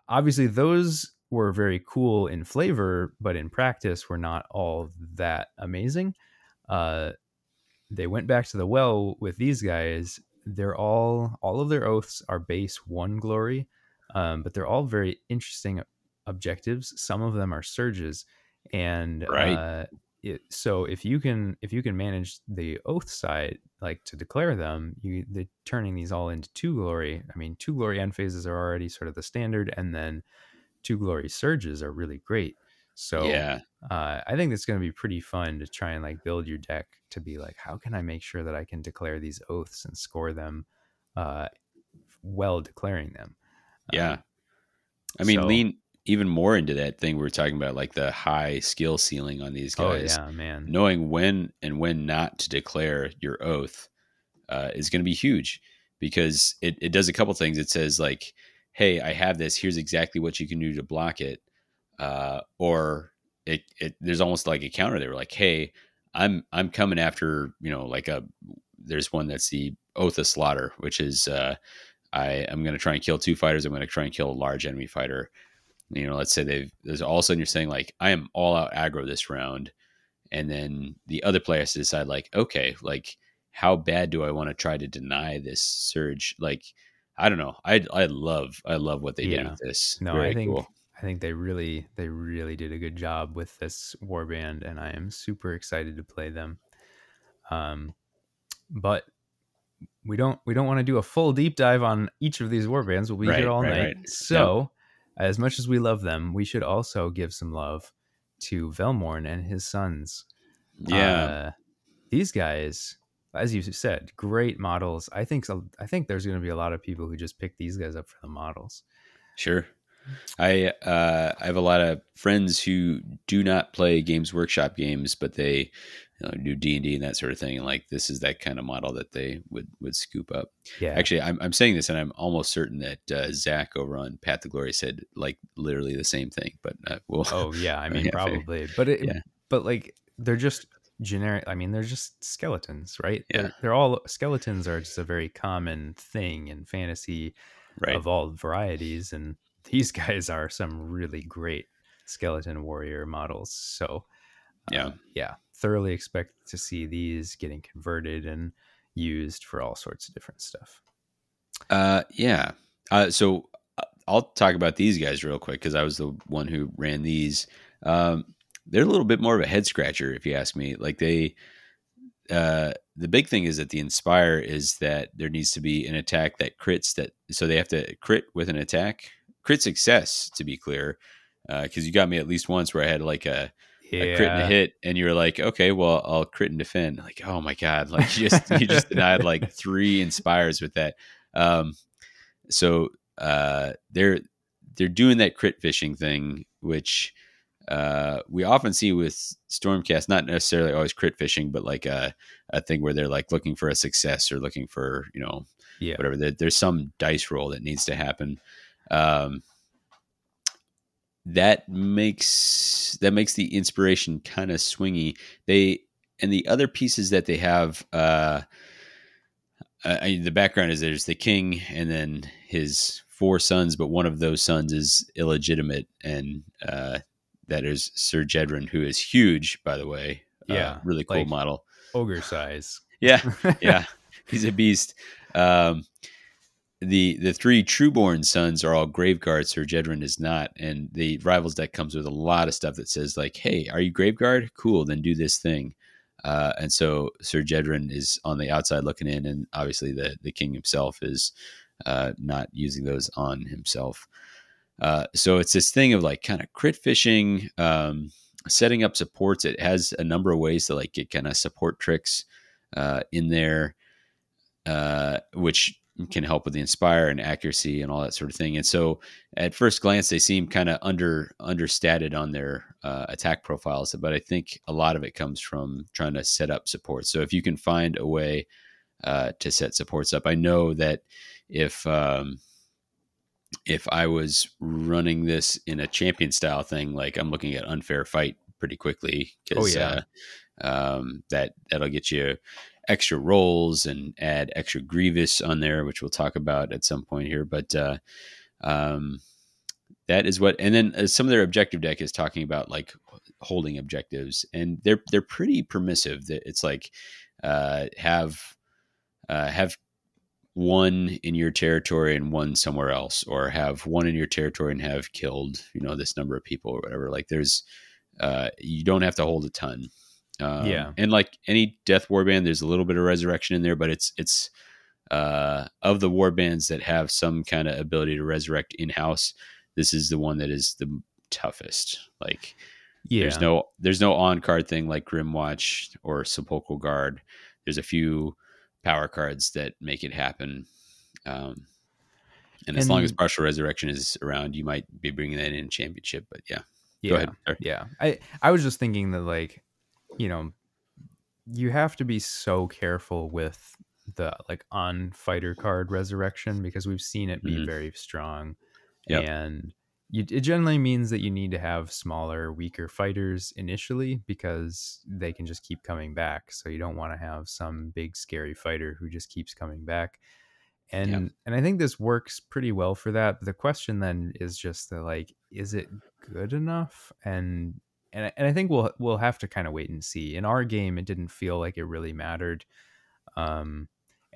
obviously those were very cool in flavor, but in practice were not all that amazing. Uh, they went back to the well with these guys. They're all, all of their oaths are base one glory, um, but they're all very interesting objectives. Some of them are surges, and right. uh, it, so if you can, if you can manage the oath side, like to declare them, you they're turning these all into two glory. I mean, two glory end phases are already sort of the standard, and then two glory surges are really great. So yeah. uh, I think it's going to be pretty fun to try and like build your deck to be like, how can I make sure that I can declare these oaths and score them uh, well declaring them? Yeah. Um, I mean, so, lean even more into that thing we were talking about, like the high skill ceiling on these guys. Oh yeah, man. Knowing when and when not to declare your oath uh, is going to be huge, because it, it does a couple things. It says like, hey, I have this. Here's exactly what you can do to block it. Uh, or it, it, there's almost like a counter. They were like, hey, I'm, I'm coming after, you know, like a, there's one that's the Oath of Slaughter, which is, uh, I am going to try and kill two fighters. I'm going to try and kill a large enemy fighter. You know, let's say they've, there's all of a sudden you're saying like, I am all out aggro this round. And then the other player has to decide like, okay, like how bad do I want to try to deny this surge? Like, I don't know. I I love I love what they yeah. did with this. No, Very I think cool. I think they really they really did a good job with this warband, and I am super excited to play them. Um, but we don't we don't want to do a full deep dive on each of these warbands. We'll be right, here all right, night. Right. So, yep. as much as we love them, we should also give some love to Velmorn and his sons. Yeah, uh, these guys, as you said, great models. I think so, I think there's going to be a lot of people who just pick these guys up for the models. Sure. I uh, I have a lot of friends who do not play Games Workshop games, but they you know, do D and D and that sort of thing. And like, this is that kind of model that they would, would scoop up. Yeah. Actually, I'm I'm saying this, and I'm almost certain that uh, Zach over on Path to Glory said like literally the same thing. But uh, we'll, oh yeah, I mean yeah, probably, fair. but it, yeah. but like they're just generic. I mean, they're just skeletons, right? Yeah. They're, they're all skeletons are just a very common thing in fantasy right. of all varieties and. These guys are some really great skeleton warrior models. So yeah, um, yeah, thoroughly expect to see these getting converted and used for all sorts of different stuff. Uh, yeah. Uh, so I'll talk about these guys real quick, cause I was the one who ran these. Um, they're a little bit more of a head scratcher, if you ask me. Like they, uh, the big thing is that the inspire is that there needs to be an attack that crits that. So they have to crit with an attack. Crit success, to be clear, because uh, you got me at least once where I had like a, yeah. a crit and a hit, and you were like, okay, well, I'll crit and defend. Like, oh my god, like you just you just denied like three inspires with that. Um, so uh, they're they're doing that crit fishing thing, which uh, we often see with Stormcast, not necessarily always crit fishing, but like a a thing where they're like looking for a success or looking for you know yeah. whatever. There, there's some dice roll that needs to happen. Um, that makes, that makes the inspiration kind of swingy. They, and the other pieces that they have, uh, I, the background is there's the king and then his four sons, but one of those sons is illegitimate. And, uh, that is Ser Jeddrin, who is huge, by the way. Yeah. Uh, really cool like model. Ogre size. Yeah. Yeah. He's a beast. Um, The the three Trueborn sons are all Graveguard. Ser Jeddrin is not. And the Rivals deck comes with a lot of stuff that says like, hey, are you Graveguard? Cool, then do this thing. Uh, and so Ser Jeddrin is on the outside looking in, and obviously the, the king himself is uh, not using those on himself. Uh, so it's this thing of like kind of crit fishing, um, setting up supports. It has a number of ways to like get kind of support tricks uh, in there, uh, which... can help with the inspire and accuracy and all that sort of thing. And so at first glance, they seem kind of under understated on their uh, attack profiles, but I think a lot of it comes from trying to set up supports. So if you can find a way uh, to set supports up, I know that if, um, if I was running this in a champion style thing, like I'm looking at unfair fight pretty quickly because oh, yeah. uh, um, that, that'll get you extra rolls and add extra Grievous on there, which we'll talk about at some point here. But uh, um, that is what, and then uh, some of their objective deck is talking about like holding objectives, and they're, they're pretty permissive. It's like uh, have, uh, have one in your territory and one somewhere else, or have one in your territory and have killed, you know, this number of people or whatever. Like there's uh, you don't have to hold a ton. Um, yeah, and like any death warband, there's a little bit of resurrection in there, but it's it's uh, of the warbands that have some kind of ability to resurrect in house. This is the one that is the toughest. Like, yeah, there's no there's no on card thing like Grimwatch or Sepulchral Guard. There's a few power cards that make it happen. Um, and, and as long as partial resurrection is around, you might be bringing that in championship. But yeah, yeah, go ahead. Sorry. Yeah. I I was just thinking that like. You know, you have to be so careful with the like on fighter card resurrection because we've seen it be mm-hmm. very strong. Yep. And you, it generally means that you need to have smaller, weaker fighters initially because they can just keep coming back. So you don't want to have some big, scary fighter who just keeps coming back. And yep. and I think this works pretty well for that. The question then is just the, like, is it good enough? And And and I think we'll we'll have to kind of wait and see. In our game, it didn't feel like it really mattered. Um,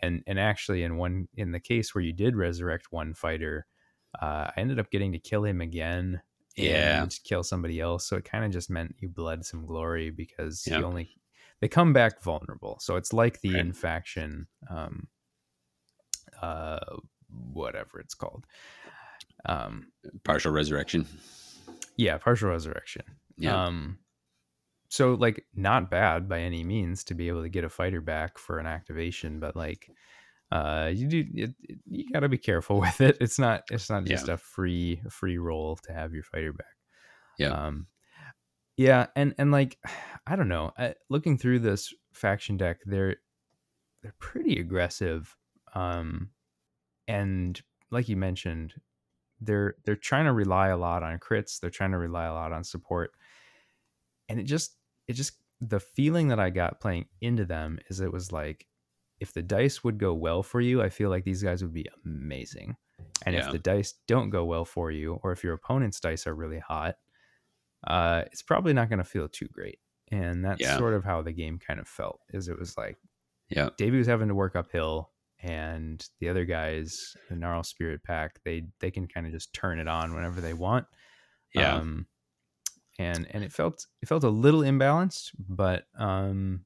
and, and actually in one, in the case where you did resurrect one fighter, uh, I ended up getting to kill him again. Yeah. And kill somebody else. So it kind of just meant you bled some glory, because yep. you only, they come back vulnerable. So it's like the right. infaction, um, uh, whatever it's called. Um, partial resurrection. Yeah. Partial resurrection. Yeah. Um, so like not bad by any means to be able to get a fighter back for an activation, but like, uh, you do, it, it, you gotta be careful with it. It's not, it's not just yeah. a free, free roll to have your fighter back. Yeah. Um, yeah. And, and like, I don't know, I, looking through this faction deck, they're, they're pretty aggressive. Um, and like you mentioned, they're they're trying to rely a lot on crits, they're trying to rely a lot on support, and it just it just the feeling that I got playing into them is it was like, if the dice would go well for you, I feel like these guys would be amazing, and yeah. if the dice don't go well for you, or if your opponent's dice are really hot, uh it's probably not going to feel too great. And that's yeah. sort of how the game kind of felt, is it was like, yeah Davey was having to work uphill, and the other guys, the Gnarl Spirit pack, they they can kind of just turn it on whenever they want. Yeah. Um, and and it felt it felt a little imbalanced, but um,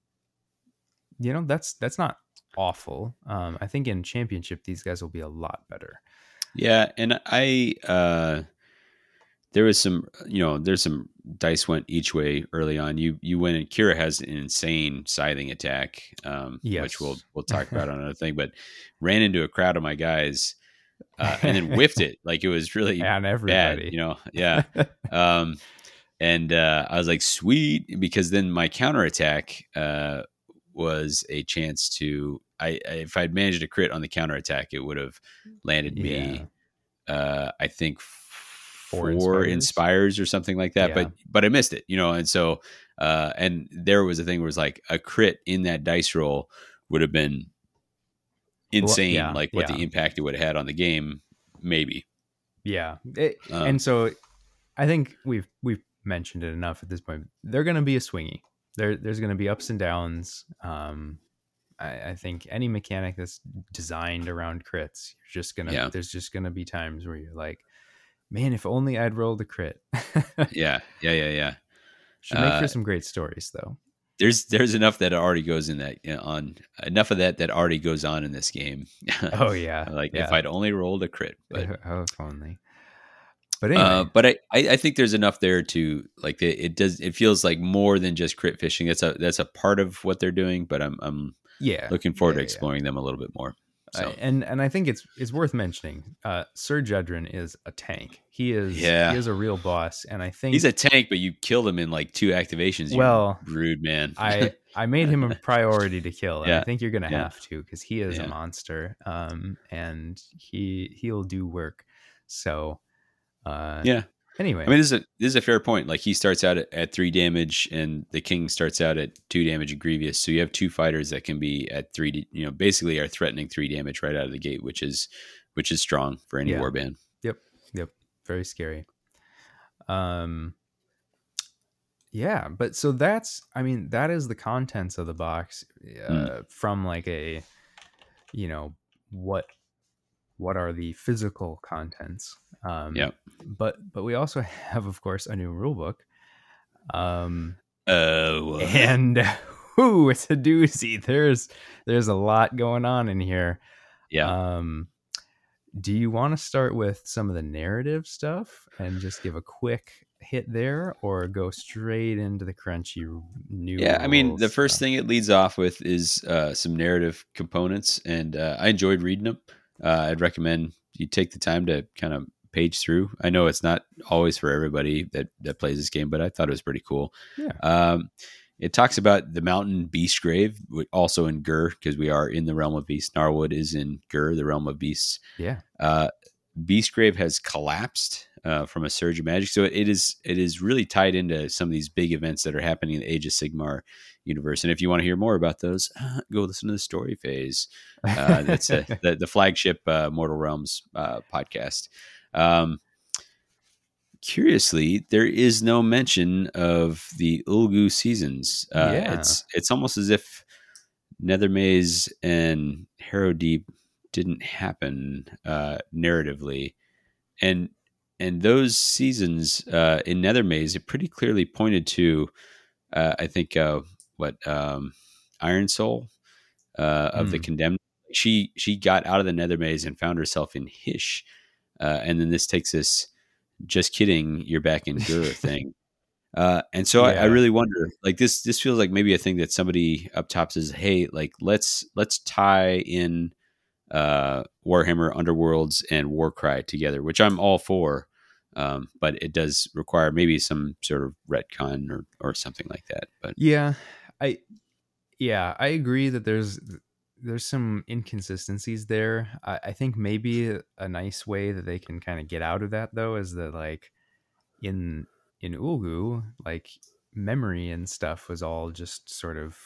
you know, that's that's not awful. Um, I think in Championship these guys will be a lot better. Yeah, and I uh, there was some, you know, there's some dice went each way early on. You you went, and Kira has an insane scything attack, um, yes. which we'll we'll talk about on another thing. But ran into a crowd of my guys, uh, and then whiffed it like it was really on everybody. Bad, you know, yeah. um, and uh, I was like, sweet, because then my counterattack uh, was a chance to. I, I if I'd managed a crit on the counterattack, it would have landed yeah. me. Uh, I think. Four inspires. inspires or something like that, yeah. but but I missed it, you know, and so uh, and there was a thing where it was like a crit in that dice roll would have been insane, well, yeah, like what yeah. the impact it would have had on the game, maybe. Yeah, it, um, and so I think we've we've mentioned it enough at this point. They're going to be a swingy. There there's going to be ups and downs. Um, I, I think any mechanic that's designed around crits, you're just gonna yeah. there's just gonna be times where you're like, man, if only I'd rolled a crit. yeah, yeah, yeah, yeah. Should make uh, for some great stories, though. There's there's enough that already goes in that, you know, on enough of that that already goes on in this game. Oh yeah, like yeah. if I'd only rolled a crit, but oh, if only. But anyway, uh, but I, I, I think there's enough there to like it, it does. It feels like more than just crit fishing. That's a that's a part of what they're doing. But I'm I'm yeah looking forward yeah, to exploring yeah. them a little bit more. So. Uh, and and I think it's it's worth mentioning. Uh, Ser Jeddrin is a tank. He is yeah. he is a real boss, and I think he's a tank. But you killed him in like two activations. Well, you rude man. I, I made him a priority to kill, and yeah. I think you're gonna yeah. have to, because he is yeah. a monster. Um, and he he'll do work. So, uh, yeah. Anyway, I mean, this is a this is a fair point. Like, he starts out at, at three damage, and the king starts out at two damage and grievous. So you have two fighters that can be at three. You know, basically are threatening three damage right out of the gate, which is which is strong for any yeah. warband. Yep, yep, very scary. Um, yeah, but so that's I mean that is the contents of the box uh, mm. from like a, you know, what. What are the physical contents? Um, yeah, but but we also have, of course, a new rule book. Um, oh, and ooh, it's a doozy. There's there's a lot going on in here. Yeah. Um, do you want to start with some of the narrative stuff and just give a quick hit there, or go straight into the crunchy new yeah I mean the stuff? First thing it leads off with is uh, some narrative components, and uh, I enjoyed reading them. Uh, I'd recommend you take the time to kind of page through. I know it's not always for everybody that, that plays this game, but I thought it was pretty cool. Yeah. Um, it talks about the mountain Beastgrave, also in Ghur, because we are in the realm of beasts. Gnarlwood is in Ghur, the realm of beasts. Yeah. Uh, Beastgrave has collapsed uh, from a surge of magic. So it, it is it is really tied into some of these big events that are happening in the Age of Sigmar universe. And if you want to hear more about those, uh, go listen to the Story Phase. Uh, that's a, the, the flagship uh, Mortal Realms uh, podcast. Um, curiously, there is no mention of the Ulgu seasons. Uh, yeah. It's it's almost as if Nethermaze and Harrowdeep didn't happen uh, narratively, and and those seasons uh, in Nethermaze, it pretty clearly pointed to, uh, I think, uh, what um, Iron Soul uh, of mm. the Condemned. She she got out of the Nethermaze and found herself in Hish, uh, and then this takes us. Just kidding, you're back in Ghur thing. Uh, and so yeah. I, I really wonder, like this, this feels like maybe a thing that somebody up top says, hey, like let's, let's tie in uh, Warhammer Underworlds and Warcry together, which I'm all for. Um, but it does require maybe some sort of retcon or, or something like that. But yeah, I, yeah, I agree that there's, there's some inconsistencies there. I, I think maybe a nice way that they can kind of get out of that though, is that like in, in Ulgu, like memory and stuff was all just sort of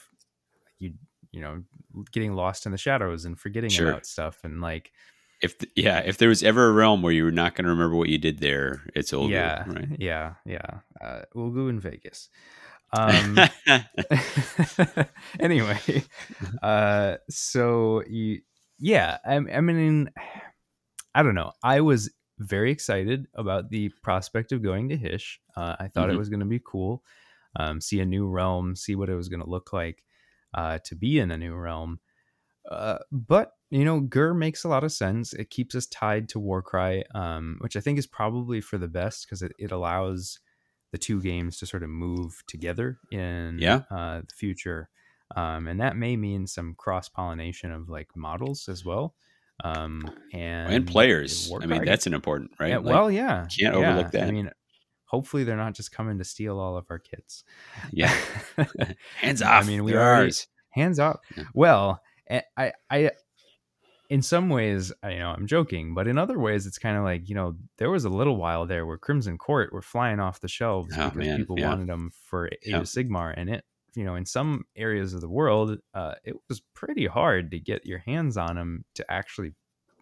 you, you know, getting lost in the shadows and forgetting sure. about stuff. And like, if, the, yeah, if there was ever a realm where you were not going to remember what you did there, it's Ulgu. Yeah. Right? Yeah. Yeah. Uh, Ulgu in Vegas. um anyway uh so you yeah I, I mean I don't know I was very excited about the prospect of going to Hish. uh, I thought mm-hmm. it was going to be cool, um see a new realm, see what it was going to look like uh to be in a new realm, uh but you know, Ghur makes a lot of sense. It keeps us tied to Warcry, um which I think is probably for the best, because it, it allows the two games to sort of move together in yeah. uh, the future. Um, and that may mean some cross-pollination of like models as well. Um, and, and players. I mean, that's an important, right? Yeah, like, well, yeah. Can't yeah. overlook that. I mean, hopefully they're not just coming to steal all of our kits. Yeah. Hands off. I mean, we are hands off. Yeah. Well, I, I, in some ways, I you know I'm joking, but in other ways, it's kind of like, you know, there was a little while there where Crimson Court were flying off the shelves oh, because man. people yeah. wanted them for Age yeah. of Sigmar. And it, you know, in some areas of the world, uh, it was pretty hard to get your hands on them to actually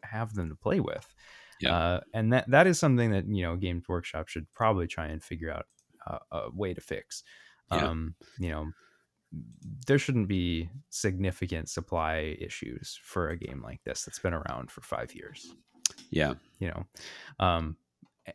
have them to play with. Yeah. Uh, and that that is something that, you know, Games Workshop should probably try and figure out uh, a way to fix. Yeah. Um, you know, there shouldn't be significant supply issues for a game like this that's been around for five years. Yeah. You know, um,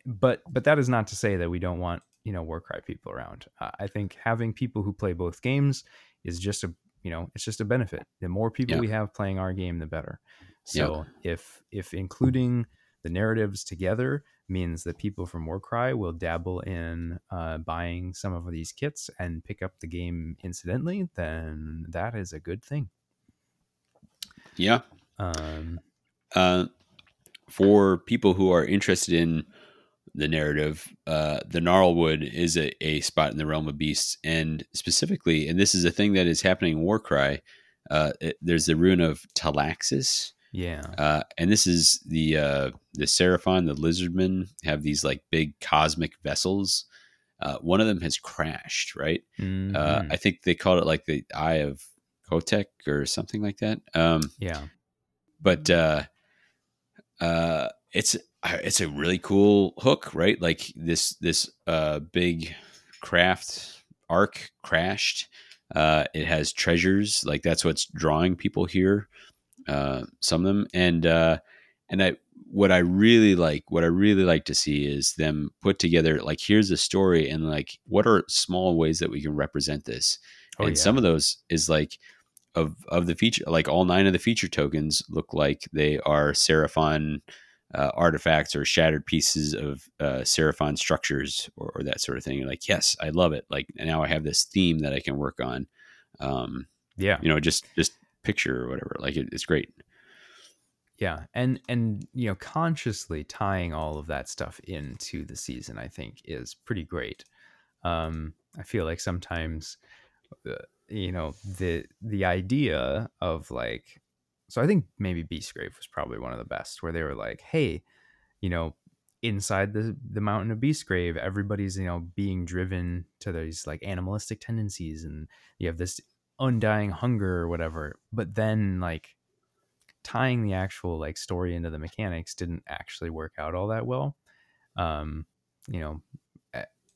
but, but that is not to say that we don't want, you know, Warcry people around. Uh, I think having people who play both games is just a, you know, it's just a benefit. The more people yeah. we have playing our game, the better. So yeah. if, if including the narratives together means that people from Warcry will dabble in uh, buying some of these kits and pick up the game incidentally, then that is a good thing. Yeah. Um, uh, for people who are interested in the narrative, uh, the Gnarlwood is a, a spot in the Realm of Beasts, and specifically, and this is a thing that is happening in Warcry, uh, it, there's the ruin of Talaxis. Yeah. Uh, and this is the uh, the Seraphon, the lizardmen have these like big cosmic vessels. Uh, one of them has crashed, right? Mm-hmm. Uh, I think they called it like the Eye of Kotek or something like that. Um, yeah. But uh, uh, it's it's a really cool hook, right? Like this this uh, big craft arc crashed. Uh, it has treasures, like that's what's drawing people here. Uh, some of them. And, uh, and I, what I really like, what I really like to see is them put together, like, here's a story and like, what are small ways that we can represent this? Oh, and yeah. some of those is like of, of the feature, like all nine of the feature tokens look like they are Seraphon, uh, artifacts or shattered pieces of, uh, Seraphon structures or, or that sort of thing. You're like, yes, I love it. Like, and now I have this theme that I can work on. Um, yeah, you know, just, just, picture or whatever, like it, it's great. Yeah. And, and, you know, consciously tying all of that stuff into the season, I think is pretty great. Um, I feel like sometimes, uh, you know, the, the idea of like, so I think maybe Beastgrave was probably one of the best where they were like, hey, you know, inside the, the mountain of Beastgrave, everybody's, you know, being driven to these like animalistic tendencies. And you have this undying hunger or whatever, but then like tying the actual like story into the mechanics didn't actually work out all that well. Um you know,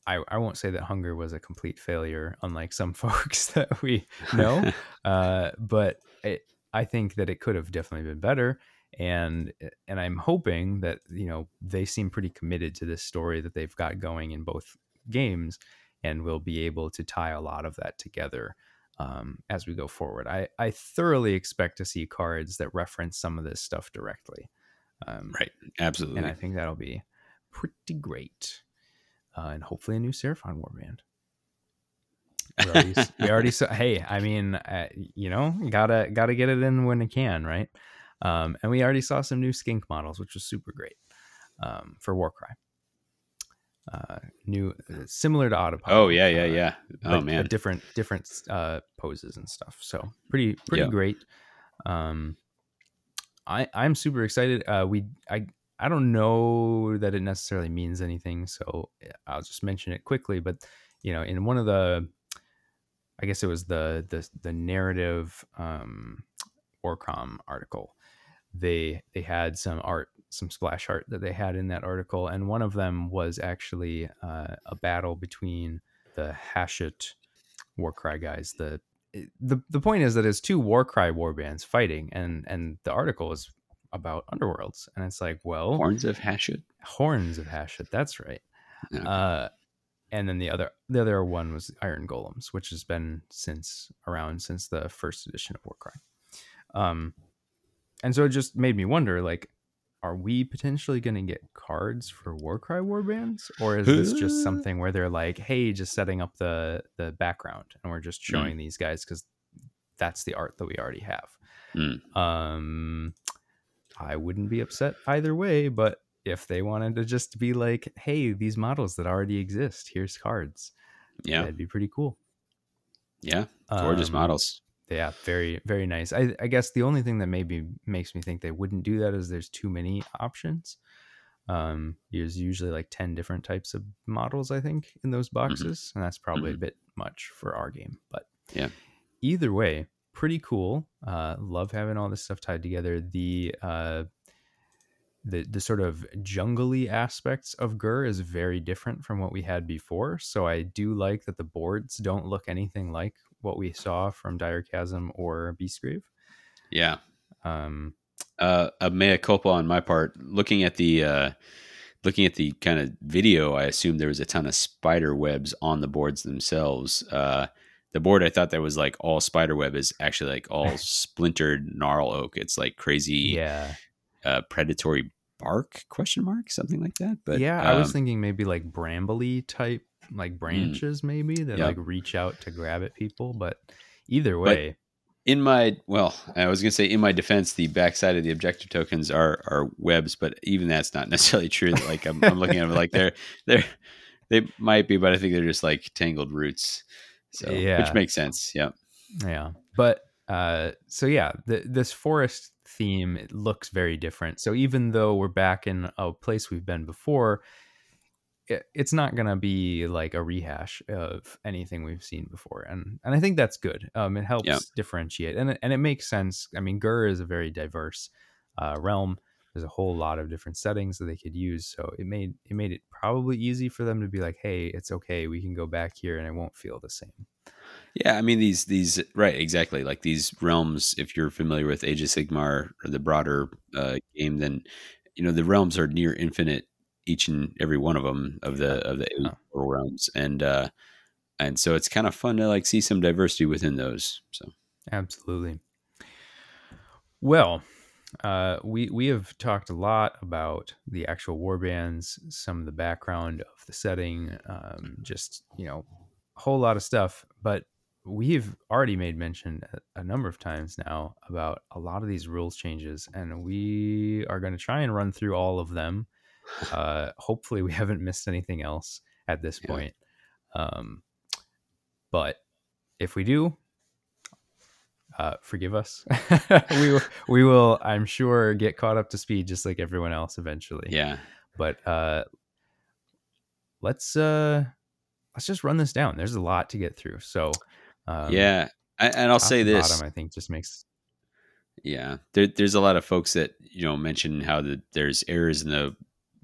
I, I won't say that hunger was a complete failure, unlike some folks that we know, uh, but it, I think that it could have definitely been better. And and I'm hoping that, you know, they seem pretty committed to this story that they've got going in both games, and we'll be able to tie a lot of that together um, as we go forward. I, I thoroughly expect to see cards that reference some of this stuff directly. Um, right. Absolutely. And I think that'll be pretty great. Uh, and hopefully a new Seraphon warband. We already, we already saw, hey, I mean, uh, you know, gotta gotta get it in when it can, right? Um, and we already saw some new skink models, which was super great um, for Warcry. Uh, new, uh, similar to Autopilot. Oh yeah, yeah, yeah. Uh, oh man, different different uh, poses and stuff. So pretty pretty yep. great. Um, I I'm super excited. Uh, we I. I don't know that it necessarily means anything, so I'll just mention it quickly. But, you know, in one of the, I guess it was the the, the narrative um, Orcom article, they they had some art, some splash art that they had in that article, and one of them was actually uh, a battle between the Hachette Warcry guys. The the the point is that it's two Warcry warbands fighting, and and the article is about Underworlds, and it's like, well, Horns of Hachette. Horns of Hachette, that's right. Okay. Uh and then the other the other one was Iron Golems, which has been since around since the first edition of Warcry. Um and so it just made me wonder, like, are we potentially going to get cards for Warcry warbands, or is this just something where they're like, hey, just setting up the the background and we're just showing mm. these guys because that's the art that we already have. Mm. Um I wouldn't be upset either way, but if they wanted to just be like, hey, these models that already exist, here's cards. Yeah. That'd be pretty cool. Yeah. Gorgeous um, models. Yeah. Very, very nice. I, I guess the only thing that maybe makes me think they wouldn't do that is there's too many options. Um, there's usually like ten different types of models, I think, in those boxes. Mm-hmm. And that's probably mm-hmm. a bit much for our game, but yeah, either way, pretty cool. Uh, love having all this stuff tied together. The uh, the the sort of jungly aspects of Ghur is very different from what we had before. So I do like that the boards don't look anything like what we saw from Dire Chasm or Beastgrave. Yeah. Um, uh, a mea culpa on my part. Looking at the uh, looking at the kind of video, I assumed there was a ton of spider webs on the boards themselves. Uh, The board I thought that was like all spiderweb is actually like all splintered gnarl oak. It's like crazy yeah. uh, predatory bark, question mark, something like that. But yeah, um, I was thinking maybe like brambly type, like branches mm, maybe that yep. like reach out to grab at people. But either way. But in my, well, I was going to say in my defense, the backside of the objective tokens are are webs, but even that's not necessarily true. Like I'm, I'm looking at it like they're, they're, they might be, but I think they're just like tangled roots. So, yeah. Which makes sense. Yeah. Yeah. But uh, so, yeah, the, this forest theme, it looks very different. So even though we're back in a place we've been before, it, it's not going to be like a rehash of anything we've seen before. And and I think that's good. Um, it helps yeah. differentiate and, and it makes sense. I mean, Ghur is a very diverse uh, realm. There's a whole lot of different settings that they could use. So it made it made it probably easy for them to be like, hey, it's okay. We can go back here and it won't feel the same. Yeah. I mean, these, these, right. Exactly. Like these realms, if you're familiar with Age of Sigmar or the broader uh, game, then, you know, the realms are near infinite, each and every one of them of the, of the eight oh. realms. And, uh, and so it's kind of fun to like see some diversity within those. So absolutely. Well, Uh, we we have talked a lot about the actual warbands, some of the background of the setting, um, just, you know, a whole lot of stuff. But we've already made mention a, a number of times now about a lot of these rules changes, and we are going to try and run through all of them. Uh, hopefully, we haven't missed anything else at this yeah. point. Um, but if we do, Uh, forgive us. we will, we will, I'm sure, get caught up to speed just like everyone else eventually. Yeah. But uh, let's uh, let's just run this down. There's a lot to get through. So um, yeah, I, and I'll say this. Bottom, I think just makes. Yeah, there, there's a lot of folks that, you know, mention how the, there's errors in the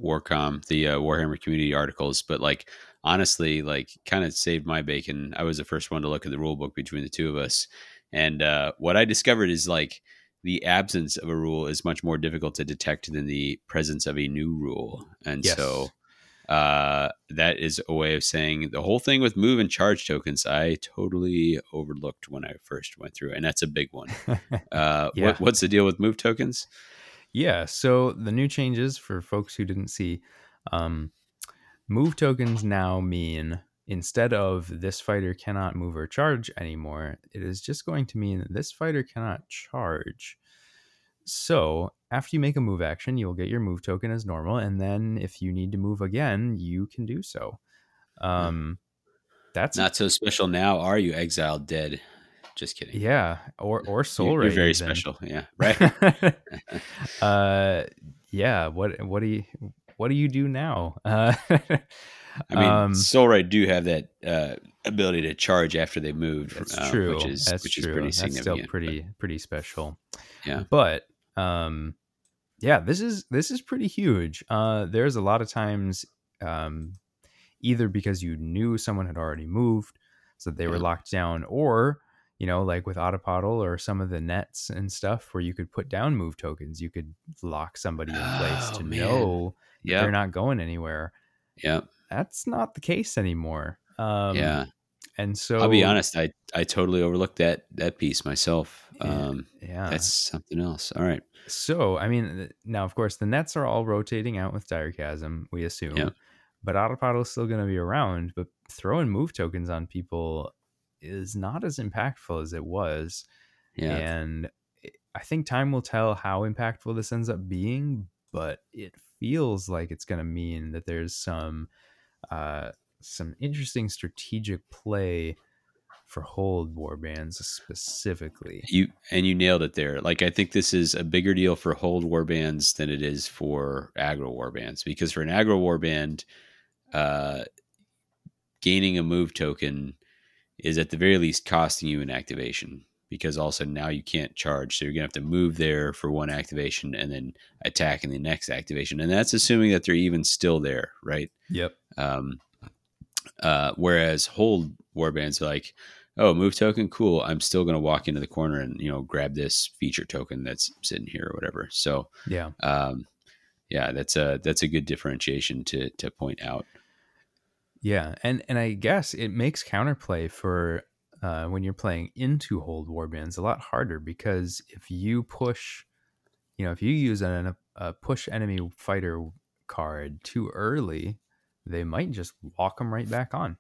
Warcom, the uh, Warhammer community articles, but like honestly, like, kind of saved my bacon. I was the first one to look at the rule book between the two of us. And uh, what I discovered is, like, the absence of a rule is much more difficult to detect than the presence of a new rule. And yes. so uh, that is a way of saying the whole thing with move and charge tokens, I totally overlooked when I first went through. And that's a big one. Uh, yeah. what, what's the deal with move tokens? Yeah. So the new changes for folks who didn't see, um, move tokens now mean instead of this fighter cannot move or charge anymore, it is just going to mean this fighter cannot charge. So after you make a move action, you'll get your move token as normal. And then if you need to move again, you can do so. Um, that's not so special now. Are you exiled dead? Just kidding. Yeah. Or, or soul. You're, you're very even. Special. Yeah. Right. uh, yeah. What, what do you, what do you do now? Uh, I mean, um, Soul Ray do have that uh, ability to charge after they moved. That's uh, true. Which is, that's which true. Is pretty that's significant. Still pretty, but, pretty special. Yeah. But um, yeah, this is, this is pretty huge. Uh, there's a lot of times um, either because you knew someone had already moved, so they yeah. were locked down, or, you know, like with Autopoddle or some of the nets and stuff where you could put down move tokens, you could lock somebody in place oh, to man. know yep. they're not going anywhere. Yeah. That's not the case anymore. Um, yeah. And so I'll be honest, I, I totally overlooked that, that piece myself. Um, yeah. That's something else. All right. So, I mean, now, of course, the nets are all rotating out with Dire Chasm, we assume. Yep. But Autopoddle is still going to be around. But throwing move tokens on people is not as impactful as it was. Yeah. And I think time will tell how impactful this ends up being, but it feels like it's going to mean that there's some uh some interesting strategic play for hold warbands specifically. You and you nailed it there. Like, I think this is a bigger deal for hold warbands than it is for aggro warbands, because for an aggro warband, uh gaining a move token is at the very least costing you an activation, because also now you can't charge. So you're going to have to move there for one activation and then attack in the next activation. And that's assuming that they're even still there, right? Yep. Um, uh, whereas hold warbands are like, oh, move token, cool. I'm still going to walk into the corner and, you know, grab this feature token that's sitting here or whatever. So yeah, um, yeah, that's a, that's a good differentiation to, to point out. Yeah, and, and I guess it makes counterplay for uh, when you're playing into hold warbands a lot harder, because if you push, you know, if you use an, a push enemy fighter card too early, they might just walk them right back on.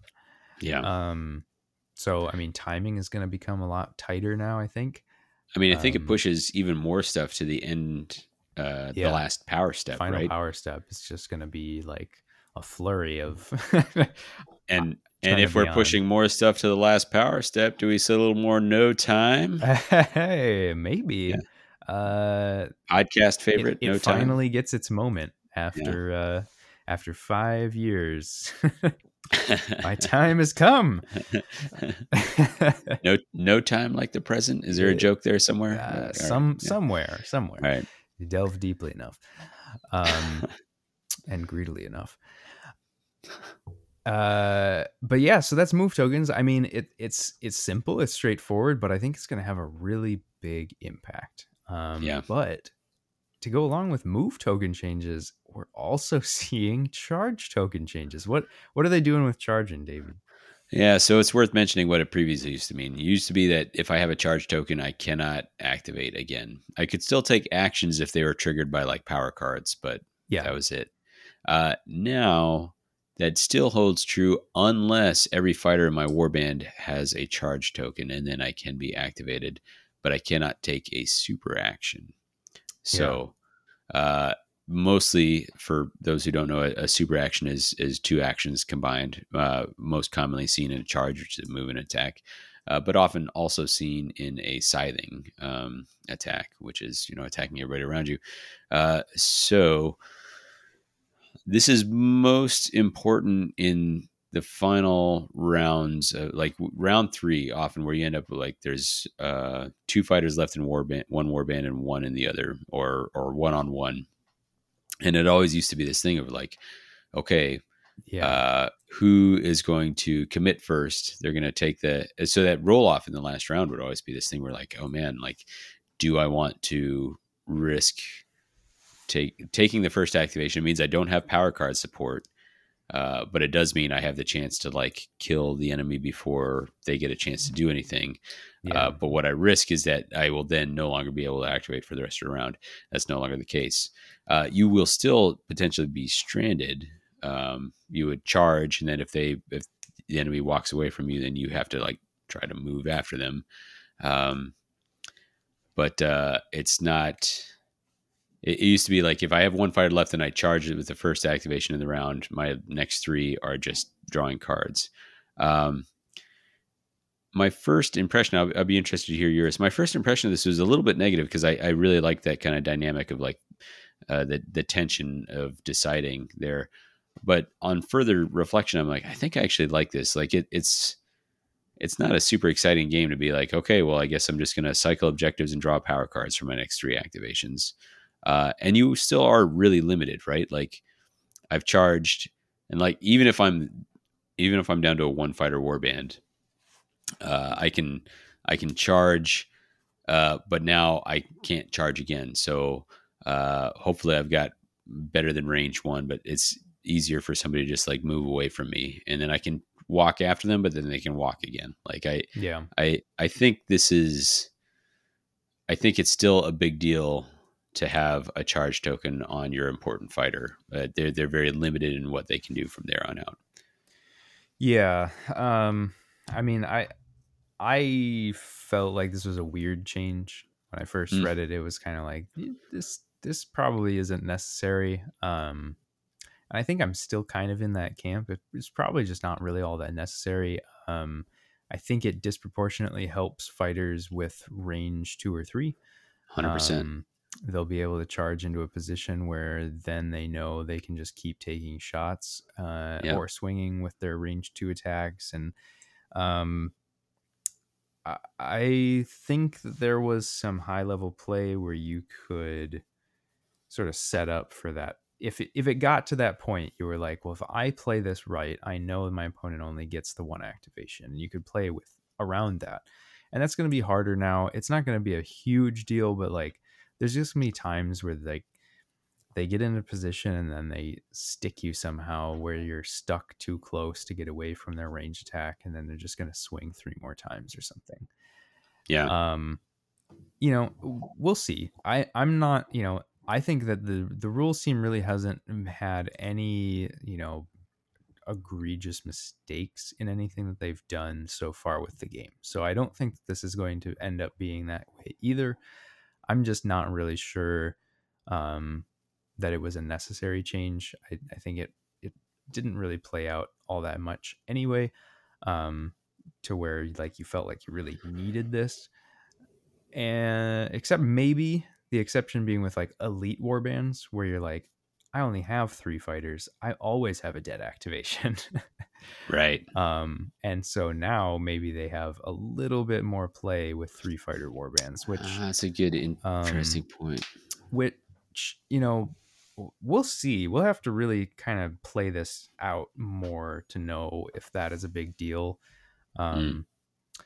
Yeah. Um. So, I mean, timing is going to become a lot tighter now, I think. I mean, I think um, it pushes even more stuff to the end, uh, yeah, the last power step, final right? power step. It's just going to be like a flurry of and and if we're on. pushing more stuff to the last power step, do we say a little more no time? Hey, maybe. Yeah. Uh podcast favorite, it, it no time. It finally gets its moment after yeah. uh after five years. My time has come. no no time like the present. Is there a joke there somewhere? Uh, right. some yeah. somewhere, somewhere. All right. You delve deeply enough. Um and greedily enough. Uh, but yeah, so that's move tokens. I mean, it, it's it's simple, it's straightforward, but I think it's going to have a really big impact. Um, yeah. But to go along with move token changes, we're also seeing charge token changes. What what are they doing with charging, David? Yeah, so it's worth mentioning what it previously used to mean. It used to be that if I have a charge token, I cannot activate again. I could still take actions if they were triggered by like power cards, but yeah, that was it. Uh, now that still holds true unless every fighter in my warband has a charge token, and then I can be activated, but I cannot take a super action. So, yeah. uh, mostly for those who don't know, a, a super action is, is two actions combined, uh, most commonly seen in a charge, which is a move and attack, uh, but often also seen in a scything, um, attack, which is, you know, attacking everybody around you. Uh, so, This is most important in the final rounds, uh, like round three, often where you end up with like there's uh, two fighters left in warband, one warband and one in the other, or or one on one. And it always used to be this thing of like, okay, yeah. uh, who is going to commit first. They're going to take the, so that roll off in the last round would always be this thing where like, oh man, like, do I want to risk take, taking the first activation? It means I don't have power card support, uh, but it does mean I have the chance to like kill the enemy before they get a chance to do anything. Yeah. Uh, but what I risk is that I will then no longer be able to activate for the rest of the round. That's no longer the case. Uh, you will still potentially be stranded. Um, you would charge, and then if they, if the enemy walks away from you, then you have to like try to move after them. Um, but uh, it's not. It, it used to be like if I have one fighter left and I charge it with the first activation of the round, my next three are just drawing cards. Um, my first impression, I'll, I'll be interested to hear yours. My first impression of this was a little bit negative because I, I really like that kind of dynamic of like. Uh, the the tension of deciding there, but on further reflection, I'm like, I think I actually like this. Like it, it's it's not a super exciting game to be like, okay, well, I guess I'm just going to cycle objectives and draw power cards for my next three activations. Uh, and you still are really limited, right? Like I've charged, and like even if I'm even if I'm down to a one fighter warband, uh, I can I can charge, uh, but now I can't charge again. So. Uh, hopefully I've got better than range one, but it's easier for somebody to just like move away from me, and then I can walk after them, but then they can walk again. Like I, yeah, I, I think this is, I think it's still a big deal to have a charge token on your important fighter. Uh, they're, they're very limited in what they can do from there on out. Yeah. Um, I mean, I, I felt like this was a weird change. When I first mm. read it, it was kind of like this, this probably isn't necessary. Um, and I think I'm still kind of in that camp. It, it's probably just not really all that necessary. Um, I think it disproportionately helps fighters with range two or three. one hundred percent. Um, they'll be able to charge into a position where then they know they can just keep taking shots uh, yeah. or swinging with their range two attacks. And um, I think that there was some high level play where you could sort of set up for that. If it, if it got to that point, you were like, well, if I play this right, I know my opponent only gets the one activation. You could play with around that. And that's going to be harder now. It's not going to be a huge deal, but like there's just many times where like they get in a position and then they stick you somehow where you're stuck too close to get away from their range attack. And then they're just going to swing three more times or something. Yeah. Um, you know, we'll see. I, I'm not, you know, I think that the, the rules team really hasn't had any, you know, egregious mistakes in anything that they've done so far with the game. So I don't think that this is going to end up being that way either. I'm just not really sure. Um, that it was a necessary change. I, I think it, it didn't really play out all that much anyway, um, to where like you felt like you really needed this. And except maybe the exception being with like elite warbands where you're like, I only have three fighters. I always have a dead activation. Right. Um, and so now maybe they have a little bit more play with three fighter warbands, which uh, that's a good, interesting um, point. Which, you know, we'll see. We'll have to really kind of play this out more to know if that is a big deal. Um, mm.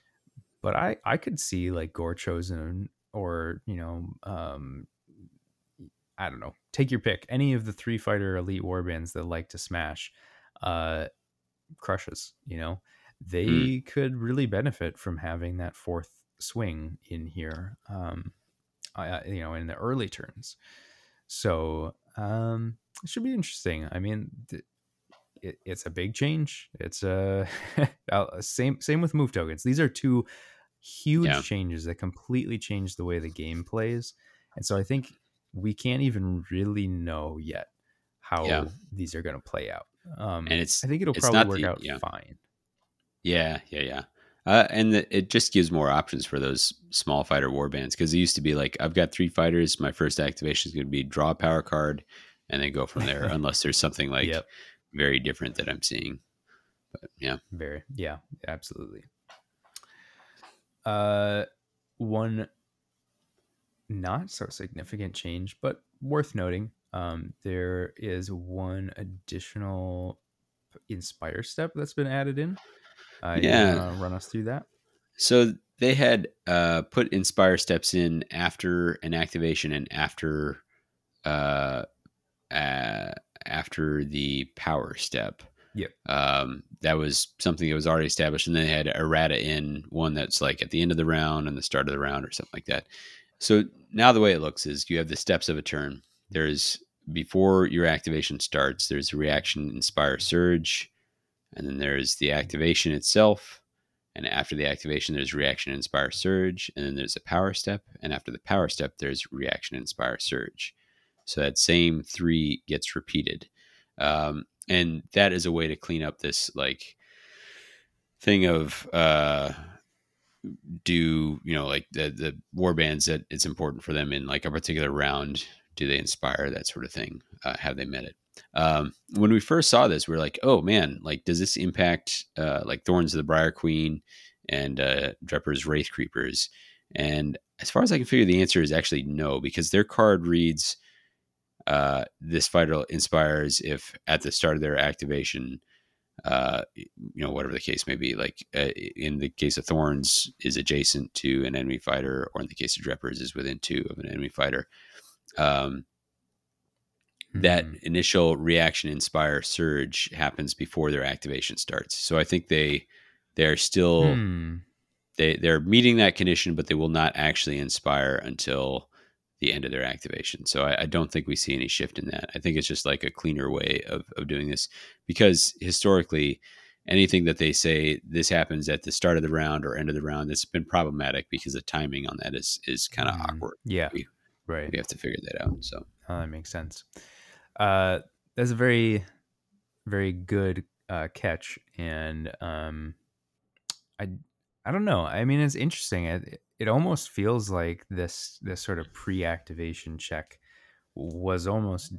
But I, I could see like Gore Chosen or, you know, um, I don't know, take your pick. Any of the three fighter elite warbands that like to smash uh, crushes, you know, they mm. could really benefit from having that fourth swing in here, um, uh, you know, in the early turns. So um, it should be interesting. I mean, th- it, it's a big change. It's a same same with move tokens. These are two huge yeah. changes that completely change the way the game plays. And so I think we can't even really know yet how yeah. these are going to play out. Um, and it's I think it'll probably work the, out yeah. fine. Yeah, yeah, yeah. Uh, and the, it just gives more options for those small fighter warbands because it used to be like, I've got three fighters. My first activation is going to be draw a power card and then go from there unless there's something like yep. very different that I'm seeing. But yeah. Very. Yeah, absolutely. Uh, one not so significant change, but worth noting. Um, there is one additional inspire step that's been added in. Uh, yeah. You wanna run us through that? So they had uh, put inspire steps in after an activation and after uh, uh, after the power step. Yep. Um, that was something that was already established. And then they had errata in one that's like at the end of the round and the start of the round or something like that. So now the way it looks is you have the steps of a turn. There's before your activation starts, there's a reaction, inspire surge. And then there's the activation itself. And after the activation, there's reaction, inspire surge. And then there's a power step. And after the power step, there's reaction, inspire surge. So that same three gets repeated. Um, And that is a way to clean up this like thing of uh, do, you know, like the, the war bands that it's important for them in like a particular round. Do they inspire, that sort of thing? Uh, have they met it? Um, when we first saw this, we were like, oh man, like does this impact uh, like Thorns of the Briar Queen and uh, Drepper's Wraith Creepers? And as far as I can figure, the answer is actually no, because their card reads, Uh, this fighter inspires if at the start of their activation, uh, you know, whatever the case may be, like uh, in the case of Thorns is adjacent to an enemy fighter, or in the case of Dreppers is within two of an enemy fighter. Um, mm-hmm. That initial reaction, inspire surge happens before their activation starts. So I think they, they're still, mm. they, they're meeting that condition, but they will not actually inspire until the end of their activation. So I, I don't think we see any shift in that. I think it's just like a cleaner way of, of doing this, because historically anything that they say this happens at the start of the round or end of the round, that's been problematic because the timing on that is, is kind of mm, awkward. Yeah. We, right. We have to figure that out. So uh, that makes sense. Uh, that's a very, very good uh, catch. And um, I, I don't know. I mean, it's interesting. It, it almost feels like this this sort of pre-activation check was almost,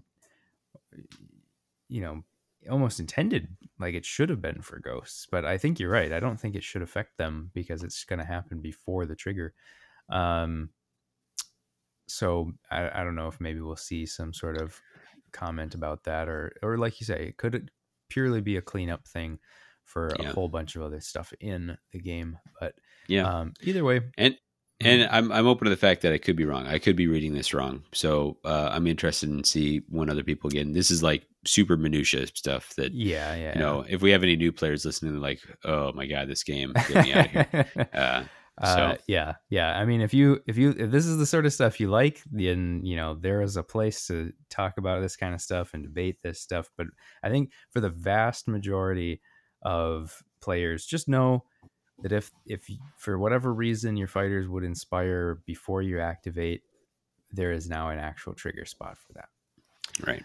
you know, almost intended, like it should have been for ghosts. But I think you're right. I don't think it should affect them because it's going to happen before the trigger. Um, so I, I don't know if maybe we'll see some sort of comment about that, or or like you say, it could purely be a cleanup thing for yeah. a whole bunch of other stuff in the game. But yeah, um, either way. And and I'm I'm open to the fact that I could be wrong. I could be reading this wrong. So uh, I'm interested in see when other people get in. This is like super minutia stuff that, yeah, yeah, you know, yeah. if we have any new players listening, they're like, oh my God, this game, get me out of here. Uh, so. Uh, yeah, yeah. I mean, if you, if you, if this is the sort of stuff you like, then, you know, there is a place to talk about this kind of stuff and debate this stuff. But I think for the vast majority of players, just know that if if for whatever reason your fighters would inspire before you activate, there is now an actual trigger spot for that. Right.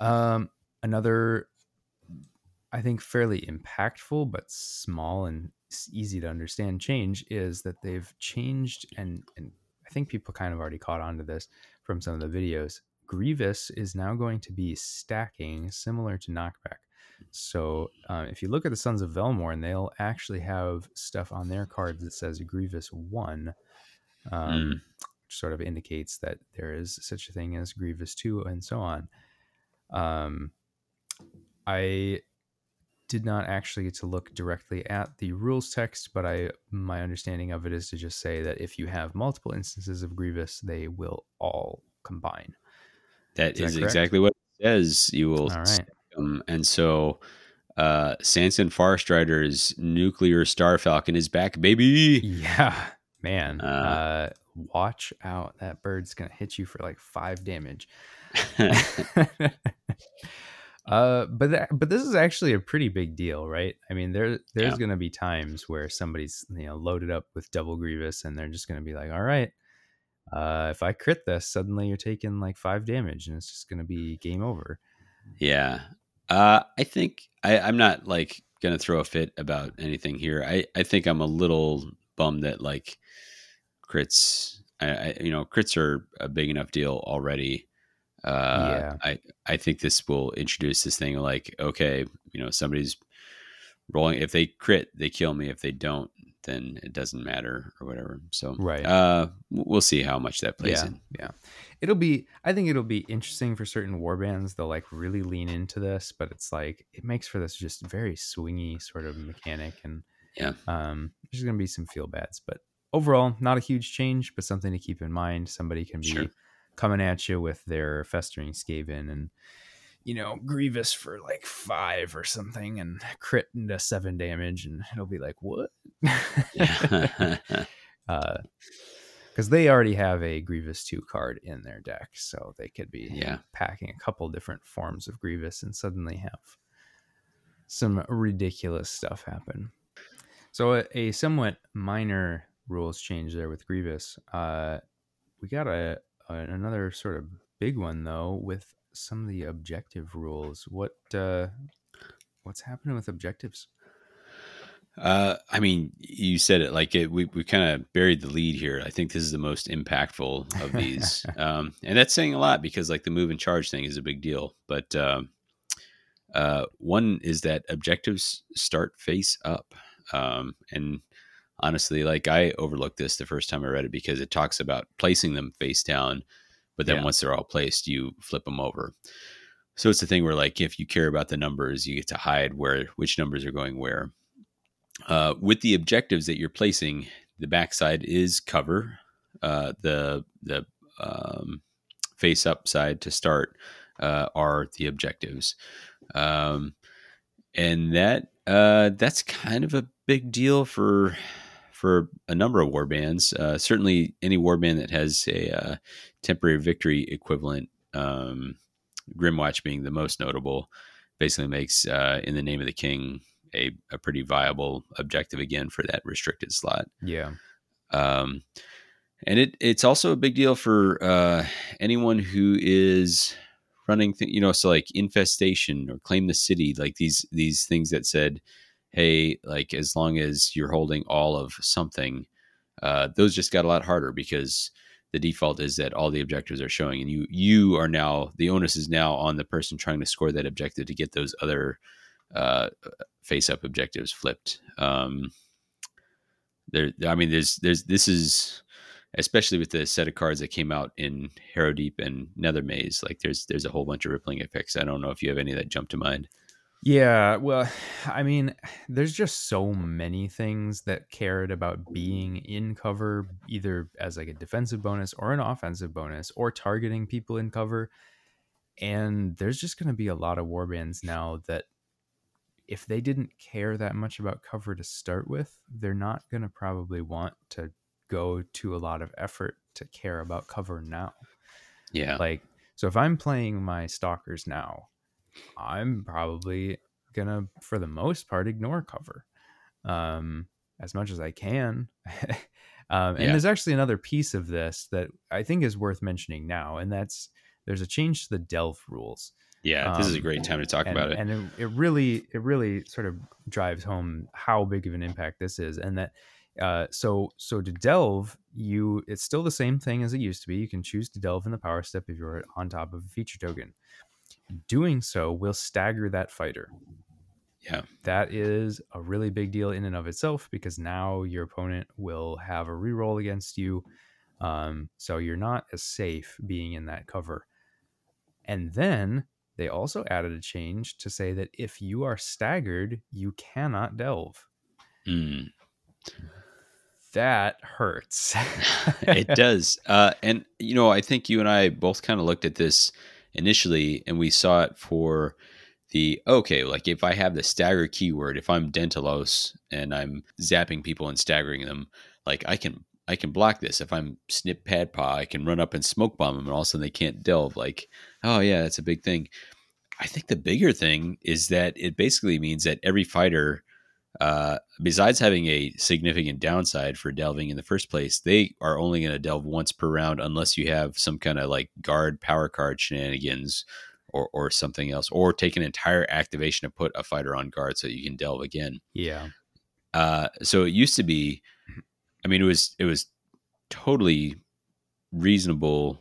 Um, another, I think, fairly impactful but small and easy to understand change is that they've changed, and and I think people kind of already caught on to this from some of the videos. Grievous is now going to be stacking similar to knockback. So um, if you look at the Sons of Velmorn, they'll actually have stuff on their cards that says Grievous one, um, mm. which sort of indicates that there is such a thing as Grievous two and so on. Um, I did not actually get to look directly at the rules text, but I my understanding of it is to just say that if you have multiple instances of Grievous, they will all combine. That is, is that exactly what it says. You will... All right. Um, and so uh, Sanson Farstrider's nuclear Star Falcon is back, baby. Yeah, man. Uh, uh, watch out. That bird's going to hit you for like five damage. uh, but that, but this is actually a pretty big deal, right? I mean, there there's yeah. going to be times where somebody's, you know, loaded up with double Grievous and they're just going to be like, all right, uh, if I crit this, suddenly you're taking like five damage and it's just going to be game over. Yeah. Uh, I think I, I'm not like going to throw a fit about anything here. I, I think I'm a little bummed that like crits, I, I, you know, crits are a big enough deal already. Uh, yeah. I, I think this will introduce this thing like, okay, you know, somebody's rolling. If they crit, they kill me. If they don't, then it doesn't matter or whatever. So right. uh, we'll see how much that plays yeah. in. Yeah. It'll be, I think it'll be interesting for certain warbands. They'll like really lean into this, but it's like, it makes for this just very swingy sort of mechanic. And yeah, um, there's going to be some feel bads, but overall not a huge change, but something to keep in mind. Somebody can be sure. coming at you with their festering Skaven and, you know, Grievous for like five or something and crit into seven damage, and it'll be like, what? Yeah. uh, Because they already have a Grievous two card in their deck, so they could be yeah. packing a couple different forms of Grievous and suddenly have some ridiculous stuff happen. So a, a somewhat minor rules change there with Grievous. Uh, we got a, a another sort of big one, though, with some of the objective rules. What uh, what's happening with objectives? Uh, I mean, you said it like it, we, we kind of buried the lead here. I think this is the most impactful of these. um, and that's saying a lot because like the move and charge thing is a big deal. But, um, uh, uh, one is that objectives start face up. Um, and honestly, like I overlooked this the first time I read it because it talks about placing them face down, but then yeah. once they're all placed, you flip them over. So it's the thing where like, if you care about the numbers, you get to hide where, which numbers are going where. Uh, with the objectives that you're placing, the backside is cover, uh, the the um, face up side to start uh, are the objectives, um, and that uh, that's kind of a big deal for for a number of warbands. Uh, certainly, any warband that has a uh, temporary victory equivalent, um, Grimwatch being the most notable, basically makes uh, in the name of the king. A, a pretty viable objective again for that restricted slot. Yeah. Um, and it, it's also a big deal for, uh, anyone who is running, th- you know, so like infestation or claim the city, like these, these things that said, hey, like as long as you're holding all of something, uh, those just got a lot harder because the default is that all the objectives are showing and you, you are now, the onus is now on the person trying to score that objective to get those other, uh, face up objectives flipped. Um, there, I mean, there's, there's, this is, especially with the set of cards that came out in Harrowdeep and Nethermaze, like there's, there's a whole bunch of rippling effects. I don't know if you have any that jump to mind. Yeah. Well, I mean, there's just so many things that cared about being in cover, either as like a defensive bonus or an offensive bonus or targeting people in cover. And there's just going to be a lot of warbands now that, if they didn't care that much about cover to start with, they're not going to probably want to go to a lot of effort to care about cover now. Yeah. Like, so if I'm playing my stalkers now, I'm probably going to, for the most part, ignore cover um, as much as I can. um, and yeah. There's actually another piece of this that I think is worth mentioning now. And that's, there's a change to the delve rules. Yeah, this um, is a great time to talk and, about it. And it, it really, it really sort of drives home how big of an impact this is. And that, uh, so, so to delve, you, it's still the same thing as it used to be. You can choose to delve in the power step if you're on top of a feature token. Doing so will stagger that fighter. Yeah, that is a really big deal in and of itself because now your opponent will have a reroll against you. Um, so you're not as safe being in that cover. And then they also added a change to say that if you are staggered, you cannot delve. Mm. That hurts. It does. Uh, and, you know, I think you and I both kind of looked at this initially and we saw it for the, okay, like if I have the stagger keyword, if I'm Dentalos and I'm zapping people and staggering them, like I can, I can block this. If I'm snip pad paw, I can run up and smoke bomb them and all of a sudden they can't delve. Like, oh yeah, that's a big thing. I think the bigger thing is that it basically means that every fighter, uh, besides having a significant downside for delving in the first place, they are only going to delve once per round unless you have some kind of like guard power card shenanigans or, or something else, or take an entire activation to put a fighter on guard so that you can delve again. Yeah. Uh, so it used to be, I mean, it was it was totally reasonable.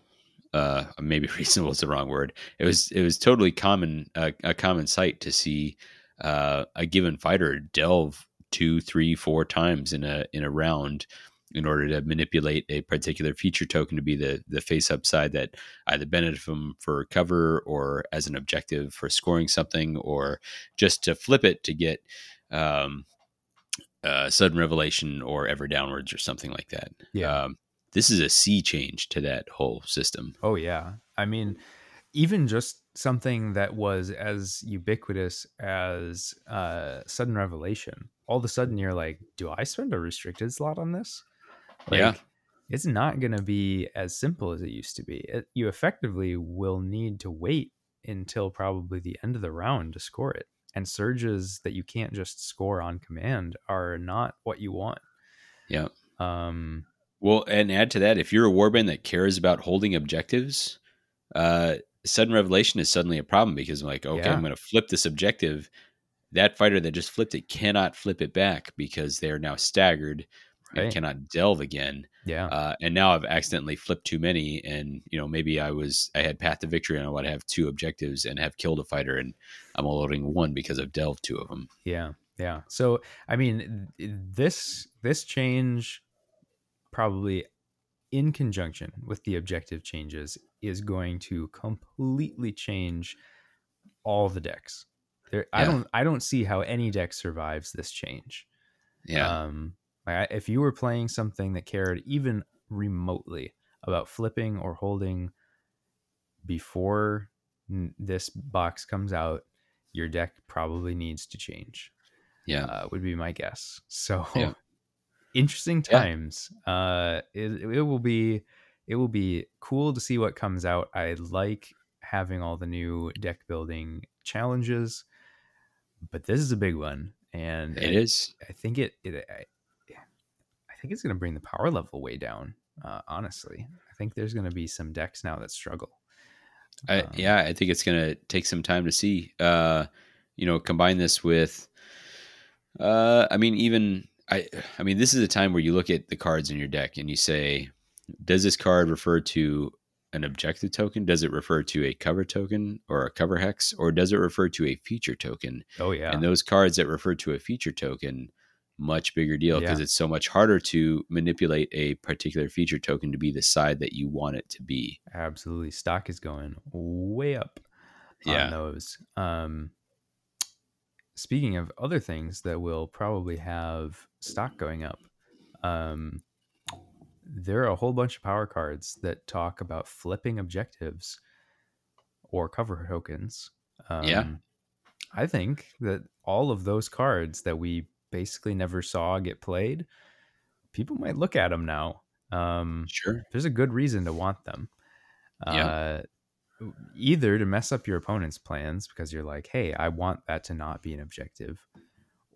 Uh, maybe reasonable is the wrong word. It was it was totally common uh, a common sight to see uh, a given fighter delve two, three, four times in a in a round in order to manipulate a particular feature token to be the the face up side that either benefits them for cover or as an objective for scoring something, or just to flip it to get um, uh, sudden revelation or ever downwards or something like that. Yeah. Um, this is a sea change to that whole system. Oh yeah. I mean, even just something that was as ubiquitous as uh sudden revelation, all of a sudden you're like, do I spend a restricted slot on this? Like, yeah. It's not going to be as simple as it used to be. It, you effectively will need to wait until probably the end of the round to score it. And surges that you can't just score on command are not what you want. Yeah. Um, well, and add to that, if you're a warband that cares about holding objectives, uh, sudden revelation is suddenly a problem, because I'm like, okay, yeah. I'm going to flip this objective. That fighter that just flipped it cannot flip it back because they're now staggered right. and cannot delve again. Yeah. Uh, and now I've accidentally flipped too many. And, you know, maybe I was, I had Path to Victory and I want to have two objectives and have killed a fighter, and I'm allowing one because I've delved two of them. Yeah. Yeah. So, I mean, this, this change probably in conjunction with the objective changes is going to completely change all the decks. There, yeah. I don't, I don't see how any deck survives this change. Yeah. Um, if you were playing something that cared even remotely about flipping or holding before this box comes out, your deck probably needs to change. Yeah. Uh, would be my guess. So yeah. Interesting times. Yeah. Uh, it, it will be, it will be cool to see what comes out. I like having all the new deck building challenges, but this is a big one, and it I, is. I think it. it I, I think it's going to bring the power level way down. Uh, honestly, I think there's going to be some decks now that struggle. I, um, yeah, I think it's going to take some time to see. Uh, you know, combine this with. Uh, I mean, even I. I mean, this is a time where you look at the cards in your deck and you say, "Does this card refer to an objective token? Does it refer to a cover token or a cover hex, or does it refer to a feature token?" Oh yeah. And those cards that refer to a feature token, much bigger deal, because yeah. it's so much harder to manipulate a particular feature token to be the side that you want it to be. Absolutely. Stock is going way up yeah. on those. Um, speaking of other things that will probably have stock going up, um, there are a whole bunch of power cards that talk about flipping objectives or cover tokens. Um, yeah. I think that all of those cards that we basically never saw get played, people might look at them now. Um, sure. There's a good reason to want them. Uh, yeah. Either to mess up your opponent's plans because you're like, hey, I want that to not be an objective.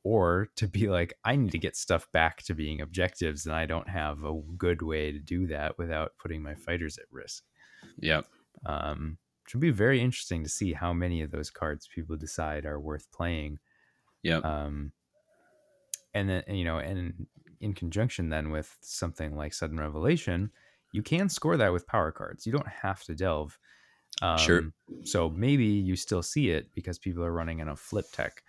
Or to be like, I need to get stuff back to being objectives, and I don't have a good way to do that without putting my fighters at risk. Yep. Um, it should be very interesting to see how many of those cards people decide are worth playing. Yep. Um, and then, you know, and in conjunction then with something like Sudden Revelation, you can score that with power cards. You don't have to delve. Um, sure. So maybe you still see it because people are running in a flip tech.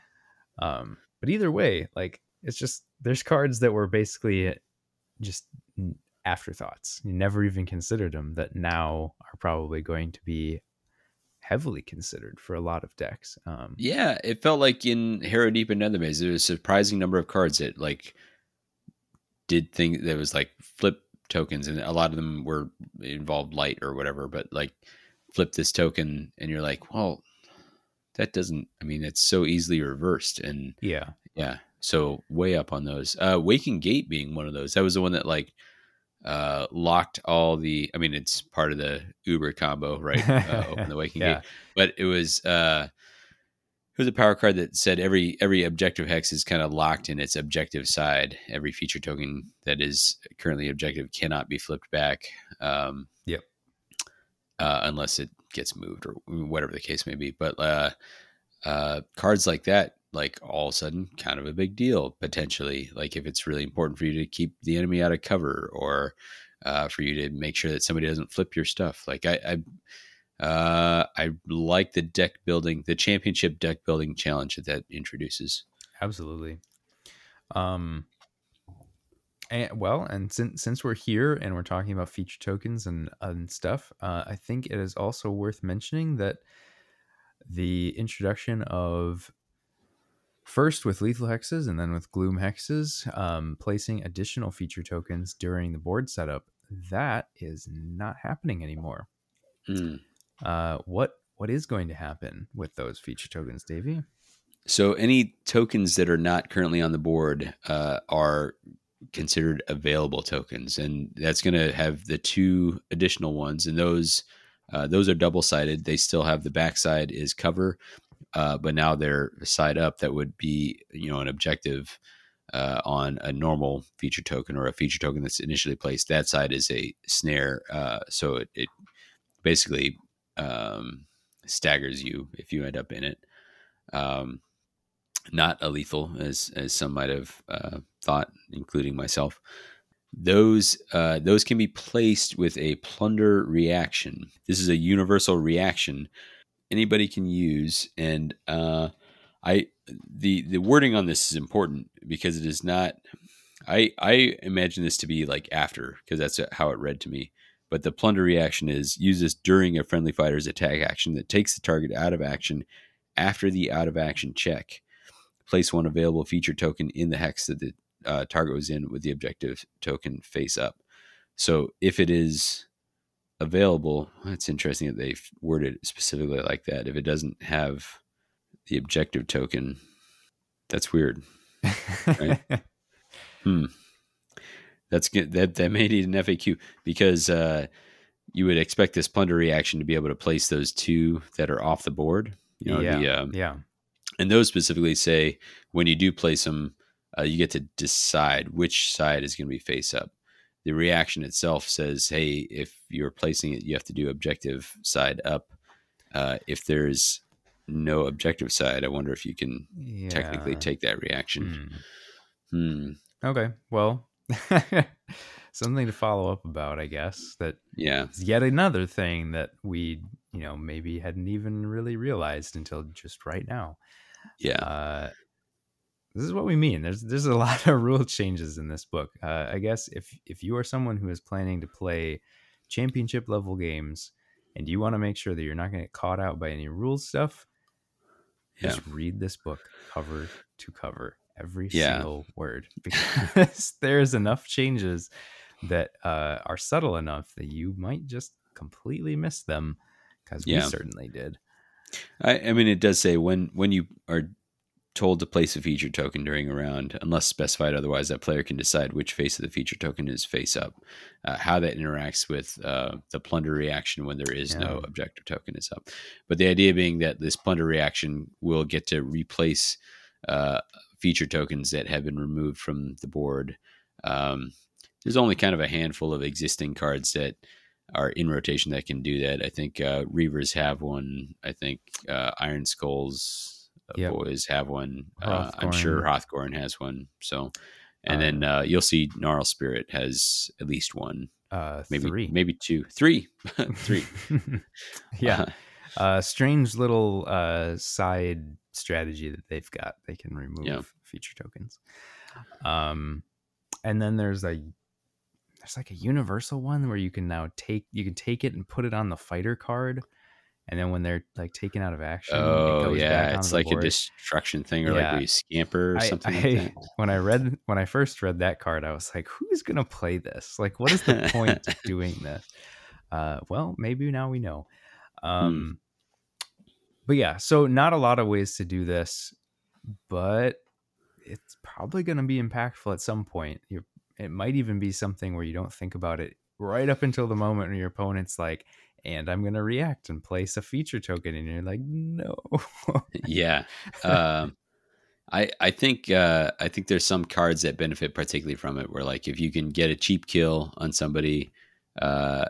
Um, But either way, like, it's just, there's cards that were basically just afterthoughts. You never even considered them that now are probably going to be heavily considered for a lot of decks. Um, yeah, it felt like in Harrow Deep and Nethermaze, there was a surprising number of cards that, like, did things that was, like, flip tokens. And a lot of them were involved light or whatever, but, like, flip this token. And you're like, well... that doesn't, I mean, it's so easily reversed. And yeah, yeah. So way up on those, uh, Waking Gate being one of those, that was the one that like, uh, locked all the, I mean, it's part of the Uber combo, right? Uh, open the Waking yeah. Gate, but it was, uh, it was a power card that said every, every objective hex is kind of locked in its objective side. Every feature token that is currently objective cannot be flipped back. Um, yep. Uh, unless it gets moved or whatever the case may be. But uh, uh, cards like that, like all of a sudden, kind of a big deal, potentially. Like if it's really important for you to keep the enemy out of cover, or uh, for you to make sure that somebody doesn't flip your stuff. Like I I, uh, I like the deck building, the championship deck building challenge that that introduces. Absolutely. Um, and, well, and since since we're here and we're talking about feature tokens and, and stuff, uh, I think it is also worth mentioning that the introduction of, first with lethal hexes and then with gloom hexes, um, placing additional feature tokens during the board setup, that is not happening anymore. Mm. Uh, what what is going to happen with those feature tokens, Davey? So any tokens that are not currently on the board uh, are considered available tokens, and that's going to have the two additional ones, and those uh, those are double sided. They still have the backside is cover, uh, but now they're side up. That would be, you know, an objective uh, on a normal feature token or a feature token that's initially placed. That side is a snare, uh, so it, it basically um, staggers you if you end up in it. Um, Not a lethal, as as some might have uh, thought, including myself. Those uh, those can be placed with a plunder reaction. This is a universal reaction anybody can use, and uh, I the the wording on this is important because it is not. I I imagine this to be like after, because that's how it read to me. But the plunder reaction is use this during a friendly fighter's attack action that takes the target out of action after the out of action check. Place one available feature token in the hex that the uh, target was in with the objective token face up. So if it is available, it's interesting that they worded it specifically like that. If it doesn't have the objective token, that's weird. Right? hmm. That's good. That, that may need an F A Q because uh, you would expect this plunder reaction to be able to place those two that are off the board. You know, yeah. The, um, yeah. And those specifically say when you do place them, uh, you get to decide which side is going to be face up. The reaction itself says, hey, if you're placing it, you have to do objective side up. Uh, if there's no objective side, I wonder if you can yeah. technically take that reaction. Mm. Mm. Okay, well, something to follow up about, I guess. That yeah. is yet another thing that we, you know, maybe hadn't even really realized until just right now. Yeah. Uh, this is what we mean. There's there's a lot of rule changes in this book. Uh, I guess if, if you are someone who is planning to play championship level games and you want to make sure that you're not going to get caught out by any rule stuff, yeah. just read this book cover to cover, every yeah. single word, because there's enough changes that uh, are subtle enough that you might just completely miss them, because yeah. we certainly did. I, I mean, it does say when, when you are told to place a feature token during a round, unless specified otherwise, that player can decide which face of the feature token is face up. Uh, how that interacts with uh, the plunder reaction when there is yeah. no objective token is up. But the idea being that this plunder reaction will get to replace uh, feature tokens that have been removed from the board. Um, there's only kind of a handful of existing cards that are in rotation that can do that. I think uh, Reavers have one. I think uh, Iron Skulls uh, yep. boys have one. Uh, I'm sure Hrothgorn has one. So, and uh, then uh, you'll see Gnarl Spirit has at least one. Uh, maybe three. Maybe two. Three. three. yeah. Uh, uh, strange little uh, side strategy that they've got. They can remove yeah. feature tokens. Um, and then there's a There's like a universal one where you can now take you can take it and put it on the fighter card, and then when they're like taken out of action, oh it goes yeah, back it's on like board. A destruction thing, or yeah. like where you scamper or I, something. I, like that. When I read when I first read that card, I was like, "Who's gonna play this? Like, what is the point of doing this?" Uh, well, maybe now we know. Um, hmm. But yeah, so not a lot of ways to do this, but it's probably gonna be impactful at some point. You're It might even be something where you don't think about it right up until the moment when your opponent's like, and I'm going to react and place a feature token. And you're like, no. yeah. Um, I, I think, uh, I think there's some cards that benefit particularly from it, where like, if you can get a cheap kill on somebody, uh,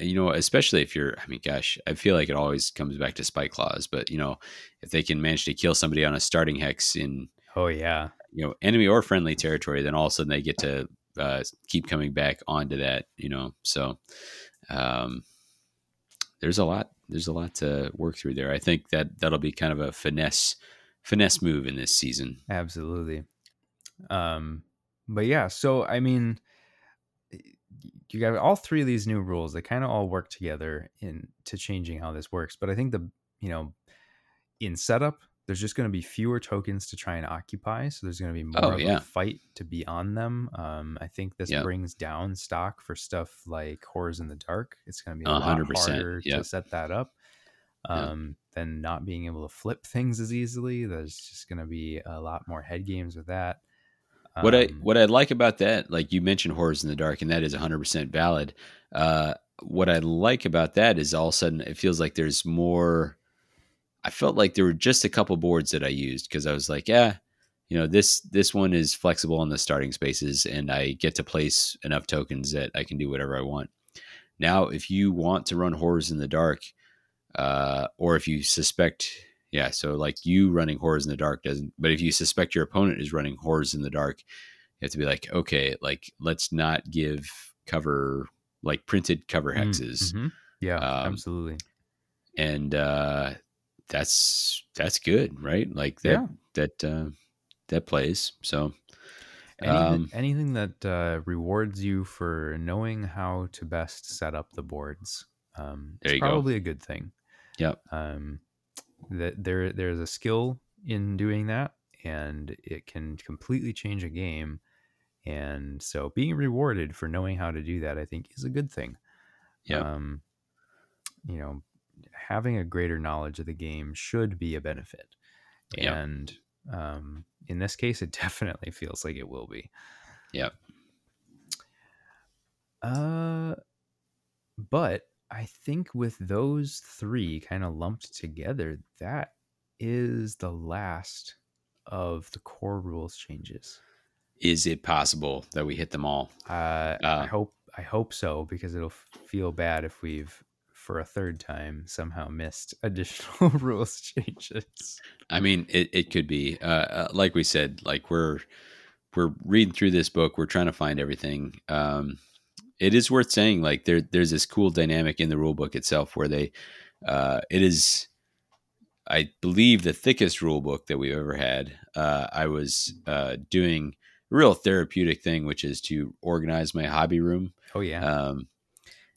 you know, especially if you're, I mean, gosh, I feel like it always comes back to spike claws, but you know, if they can manage to kill somebody on a starting hex in, oh yeah, you know, enemy or friendly territory, then all of a sudden they get to, Uh, keep coming back onto that, you know. So um, there's a lot. There's a lot to work through there. I think that that'll be kind of a finesse, finesse move in this season. Absolutely. Um, but yeah, so I mean, you got all three of these new rules. They kind of all work together in to changing how this works. But I think the, you know, in setup, there's just going to be fewer tokens to try and occupy. So there's going to be more oh, of yeah. a fight to be on them. Um, I think this yep. brings down stock for stuff like Horrors in the Dark. It's going to be a one hundred percent lot harder yep. to set that up. Um, yep. Than not being able to flip things as easily. There's just going to be a lot more head games with that. Um, what I what I like about that, like you mentioned Horrors in the Dark, and that is one hundred percent valid. Uh, what I like about that is all of a sudden it feels like there's more... I felt like there were just a couple boards that I used because I was like, yeah, you know, this this one is flexible on the starting spaces and I get to place enough tokens that I can do whatever I want. Now, if you want to run Horrors in the Dark, uh, or if you suspect, yeah, so like you running Horrors in the Dark doesn't, but if you suspect your opponent is running Horrors in the Dark, you have to be like, okay, like let's not give cover, like printed cover hexes. Mm-hmm. Yeah, um, absolutely. And, uh, that's that's good, right? Like that yeah. that uh, that plays. So anything, um, anything that uh, rewards you for knowing how to best set up the boards, um, there it's you probably go. A good thing. Yep. Um, that there there's a skill in doing that, and it can completely change a game. And so, being rewarded for knowing how to do that, I think, is a good thing. Yeah. Um, you know. Having a greater knowledge of the game should be a benefit. Yep. And um, in this case, it definitely feels like it will be. Yep. Uh, but I think with those three kind of lumped together, that is the last of the core rules changes. Is it possible that we hit them all? Uh, uh, I hope, I hope so, because it'll feel bad if we've, for a third time, somehow missed additional rules changes. I mean, it, it could be, uh, uh, like we said, like we're, we're reading through this book. We're trying to find everything. Um, it is worth saying, like there, there's this cool dynamic in the rule book itself where they, uh, it is, I believe, the thickest rule book that we've ever had. Uh, I was, uh, doing a real therapeutic thing, which is to organize my hobby room. Oh yeah. Um,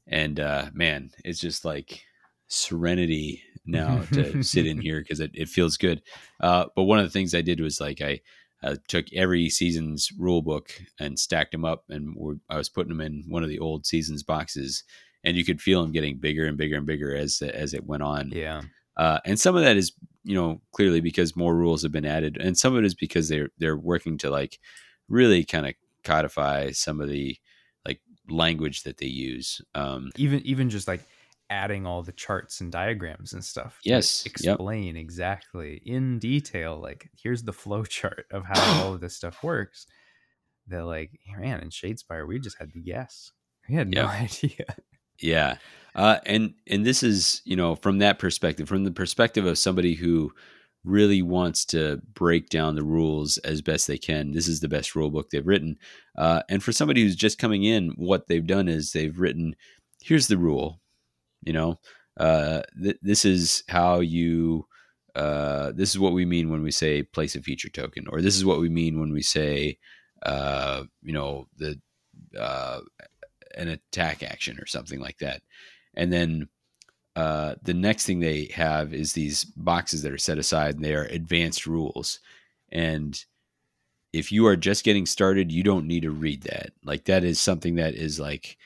And, uh, man, it's just like serenity now to sit in here because it, it feels good. Uh, but one of the things I did was like I uh, took every season's rule book and stacked them up, and I was putting them in one of the old seasons boxes, and you could feel them getting bigger and bigger and bigger as as it went on. Yeah. Uh, and some of that is, you know, clearly because more rules have been added, and some of it is because they're they're working to like really kind of codify some of the language that they use, um even even just like adding all the charts and diagrams and stuff. Yes, explain yep. exactly in detail, like here's the flow chart of how all of this stuff works. They're like, man, in Shadespire we just had to guess. We had yep. no idea. Yeah. uh and and this is, you know, from that perspective, from the perspective of somebody who really wants to break down the rules as best they can, this is the best rule book they've written. Uh, and for somebody who's just coming in, what they've done is they've written, here's the rule, you know, uh, th- this is how you, uh, this is what we mean when we say place a feature token, or this is what we mean when we say, uh, you know, the, uh, an attack action or something like that. And then, Uh, the next thing they have is these boxes that are set aside, and they are advanced rules. And if you are just getting started, you don't need to read that. Like that is something that is like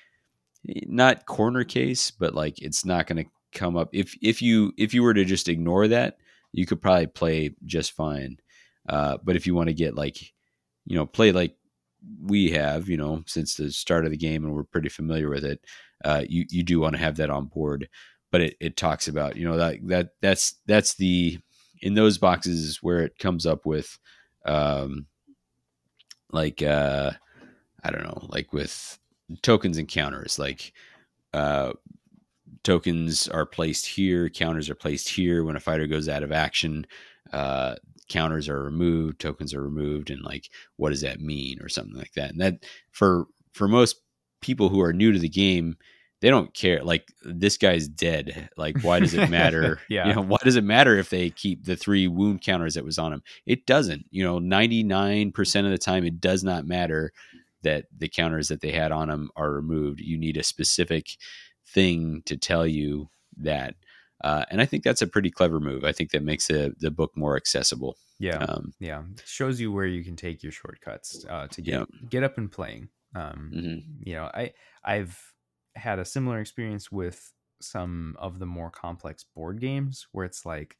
not corner case, but like it's not going to come up. If if you if you were to just ignore that, you could probably play just fine. Uh, but if you want to get like, you know, play like we have, you know, since the start of the game, and we're pretty familiar with it, uh, you you do want to have that on board. But it, it talks about, you know, that, that that's, that's the, in those boxes where it comes up with, um, like, uh, I don't know, like with tokens and counters, like, uh, tokens are placed here. Counters are placed here. When a fighter goes out of action, uh, counters are removed, tokens are removed. And like, what does that mean? Or something like that. And that for, for most people who are new to the game, they don't care. Like, this guy's dead. Like, why does it matter? yeah. You know, why does it matter if they keep the three wound counters that was on him? It doesn't. You know, ninety-nine percent of the time, it does not matter that the counters that they had on them are removed. You need a specific thing to tell you that. Uh, and I think that's a pretty clever move. I think that makes the, the book more accessible. Yeah. Um, yeah. It shows you where you can take your shortcuts uh, to get, yeah. get up and playing. Um, mm-hmm. You know, I, I've had a similar experience with some of the more complex board games where it's like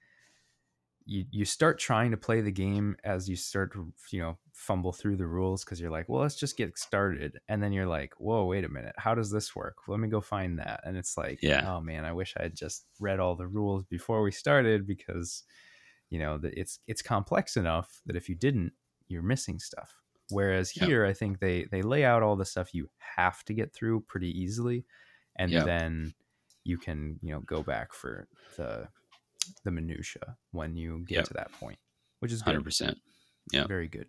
you, you start trying to play the game as you start to, you know, fumble through the rules. 'Cause you're like, well, let's just get started. And then you're like, whoa, wait a minute. How does this work? Let me go find that. And it's like, yeah. oh man, I wish I had just read all the rules before we started, because you know, that it's, it's complex enough that if you didn't, you're missing stuff. Whereas here, yep. I think they, they lay out all the stuff you have to get through pretty easily. And yep. then you can, you know, go back for the, the minutia when you get yep. to that point, which is good. one hundred percent. Yeah. Very good.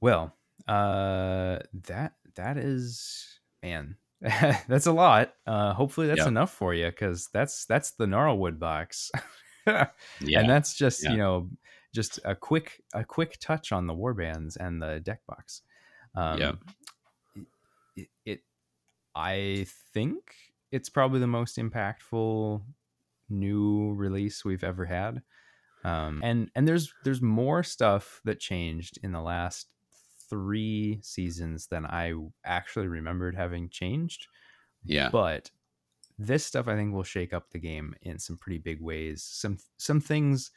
Well, uh, that, that is, man, that's a lot. Uh, hopefully that's yep. enough for you. 'Cause that's, that's the Gnarlwood box. yeah. And that's just, yeah. you know, just a quick, a quick touch on the warbands and the deck box. Um, yeah. It, it, I think it's probably the most impactful new release we've ever had. Um, and, and there's, there's more stuff that changed in the last three seasons than I actually remembered having changed. Yeah. But this stuff I think will shake up the game in some pretty big ways. Some, some things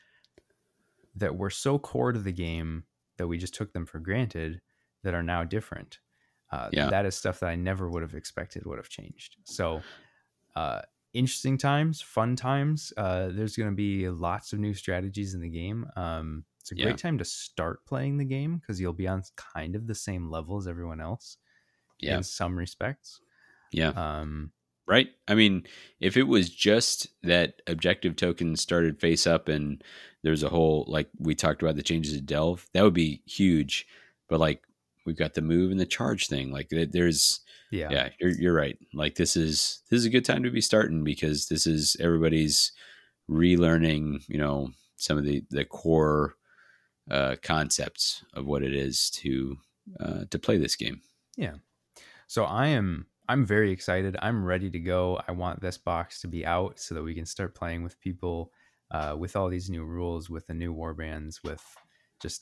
that were so core to the game that we just took them for granted that are now different. Uh, yeah. That is stuff that I never would have expected would have changed. So uh, interesting times, fun times. Uh, there's going to be lots of new strategies in the game. Um, it's a great yeah. time to start playing the game because you'll be on kind of the same level as everyone else yeah. in some respects. Yeah. Um, right. I mean, if it was just that objective token started face up and there's a whole, like we talked about the changes to Delve, that would be huge. But like we've got the move and the charge thing. Like there's, yeah, yeah you're, you're right. Like this is, this is a good time to be starting because this is everybody's relearning, you know, some of the, the core uh, concepts of what it is to, uh, to play this game. Yeah. So I am, I'm very excited. I'm ready to go. I want this box to be out so that we can start playing with people uh, with all these new rules, with the new warbands, with just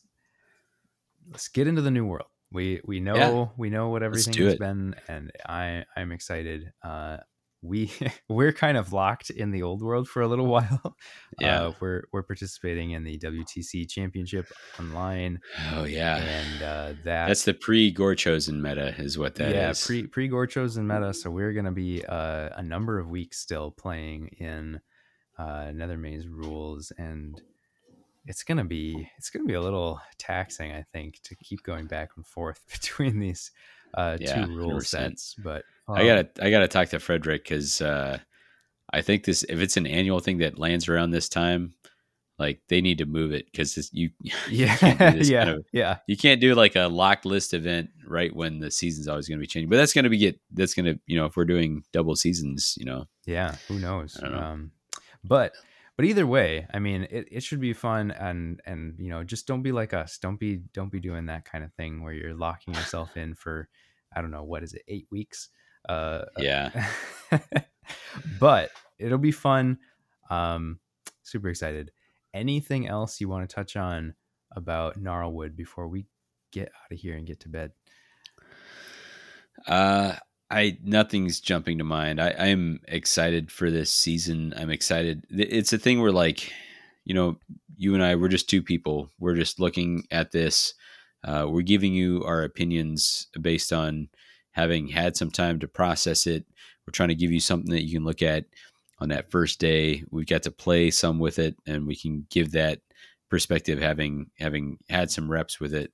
let's get into the new world. We we know yeah. we know what everything has been, and I I'm excited. Uh, we we're kind of locked in the old world for a little while. Yeah, uh, we're we're participating in the W T C Championship online. Oh yeah, and uh, that that's the pre Gore Chosen meta is what that yeah, is. Yeah, pre pre Gore Chosen meta. So we're gonna be uh, a number of weeks still playing in uh, Nethermaze rules, and it's gonna be it's gonna be a little taxing, I think, to keep going back and forth between these uh, yeah, two rule sets, but. Wow. I gotta, I gotta talk to Frederick because uh, I think this, if it's an annual thing that lands around this time, like they need to move it because you, yeah, you yeah, kind of, yeah, you can't do like a locked list event right when the season's always going to be changing. But that's going to be get, that's going to, you know, if we're doing double seasons, you know, yeah, who knows? I don't know. Um, but but either way, I mean, it, it should be fun and and you know, just don't be like us. Don't be don't be doing that kind of thing where you're locking yourself in for, I don't know, what is it, eight weeks. Uh, yeah, but it'll be fun. Um, super excited. Anything else you want to touch on about Gnarlwood before we get out of here and get to bed? Uh, I nothing's jumping to mind. I, I'm excited for this season. I'm excited. It's a thing where, like, you know, you and I, we're just two people. We're just looking at this. Uh, we're giving you our opinions based on having had some time to process it. We're trying to give you something that you can look at on that first day. We've got to play some with it, and we can give that perspective having having had some reps with it.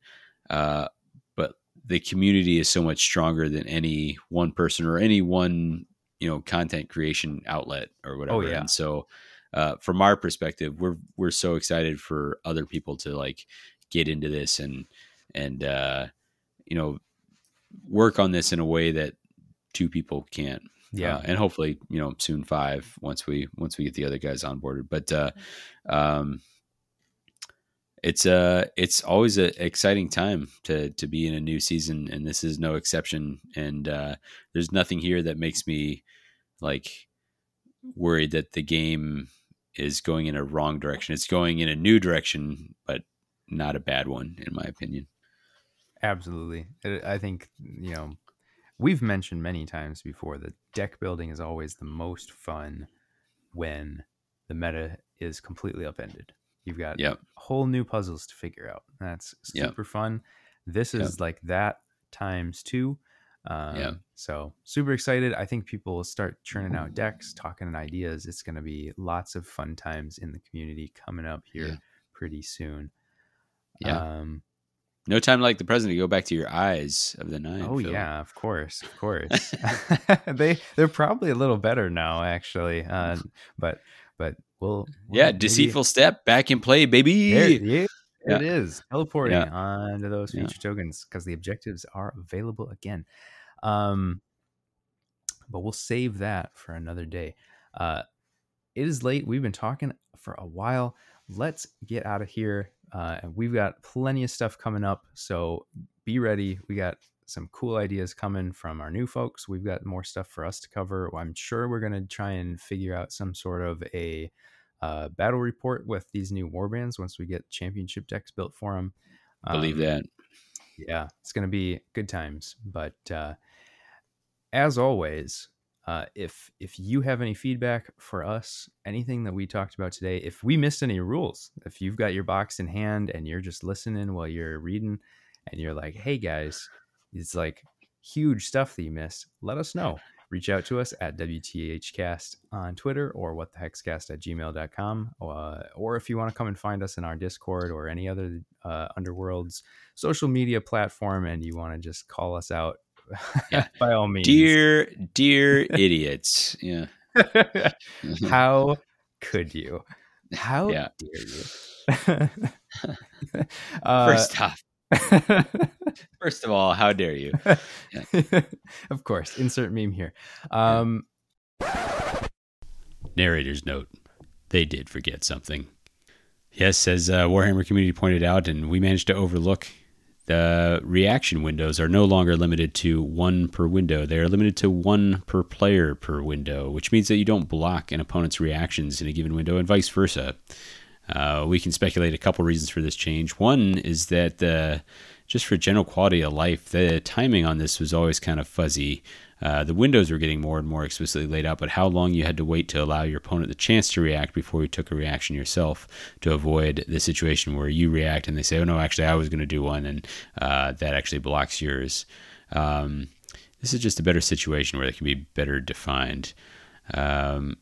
Uh, but the community is so much stronger than any one person or any one, you know, content creation outlet or whatever. Oh, yeah. And so uh, from our perspective, we're we're so excited for other people to like get into this and and uh, you know, work on this in a way that two people can't. Yeah. Uh, and hopefully, you know, soon five, once we, once we get the other guys onboarded, but, uh, um, it's, uh, it's always an exciting time to, to be in a new season, and this is no exception. And, uh, there's nothing here that makes me like worried that the game is going in a wrong direction. It's going in a new direction, but not a bad one, in my opinion. Absolutely. I think, you know, we've mentioned many times before that deck building is always the most fun when the meta is completely upended. You've got yep. whole new puzzles to figure out. That's super yep. fun. This is yep. like that times two. Um, yep. So super excited. I think people will start churning out decks, talking and ideas. It's going to be lots of fun times in the community coming up here yeah. pretty soon. Yeah. Um, No time like the present to go back to your eyes of the night. Oh, Phil. yeah, of course. Of course. they, they're probably a little better now, actually. Uh, but but we'll... we'll yeah, maybe... deceitful step, back in play, baby. There, yeah, yeah. It is. Teleporting yeah. onto those feature yeah. tokens, because the objectives are available again. Um, but we'll save that for another day. Uh, it is late. We've been talking for a while. Let's get out of here. Uh, and we've got plenty of stuff coming up, so be ready. We got some cool ideas coming from our new folks. We've got more stuff for us to cover. I'm sure we're going to try and figure out some sort of a uh, battle report with these new warbands once we get championship decks built for them. Um, Believe that. Yeah, it's going to be good times. But uh, as always, uh, if if you have any feedback for us, anything that we talked about today, if we missed any rules, if you've got your box in hand and you're just listening while you're reading and you're like, hey guys, it's like huge stuff that you missed, let us know. Reach out to us at W T H cast on Twitter or whatthehexcast at gmail dot com. Uh, or if you want to come and find us in our Discord or any other uh, Underworlds social media platform and you want to just call us out, yeah. by all means, dear dear idiots. Yeah. How could you? How yeah. dare you? uh, first off, first of all, how dare you? Yeah. Of course, insert meme here. Um, narrator's note: they did forget something. Yes, as uh, Warhammer community pointed out, and we managed to overlook. The reaction windows are no longer limited to one per window. They are limited to one per player per window, which means that you don't block an opponent's reactions in a given window and vice versa. Uh, we can speculate a couple reasons for this change. One is that the, just for general quality of life, the timing on this was always kind of fuzzy. Uh, the windows were getting more and more explicitly laid out, but how long you had to wait to allow your opponent the chance to react before you took a reaction yourself, to avoid the situation where you react and they say, oh, no, actually, I was going to do one, and uh, that actually blocks yours. Um, this is just a better situation where it can be better defined. Um,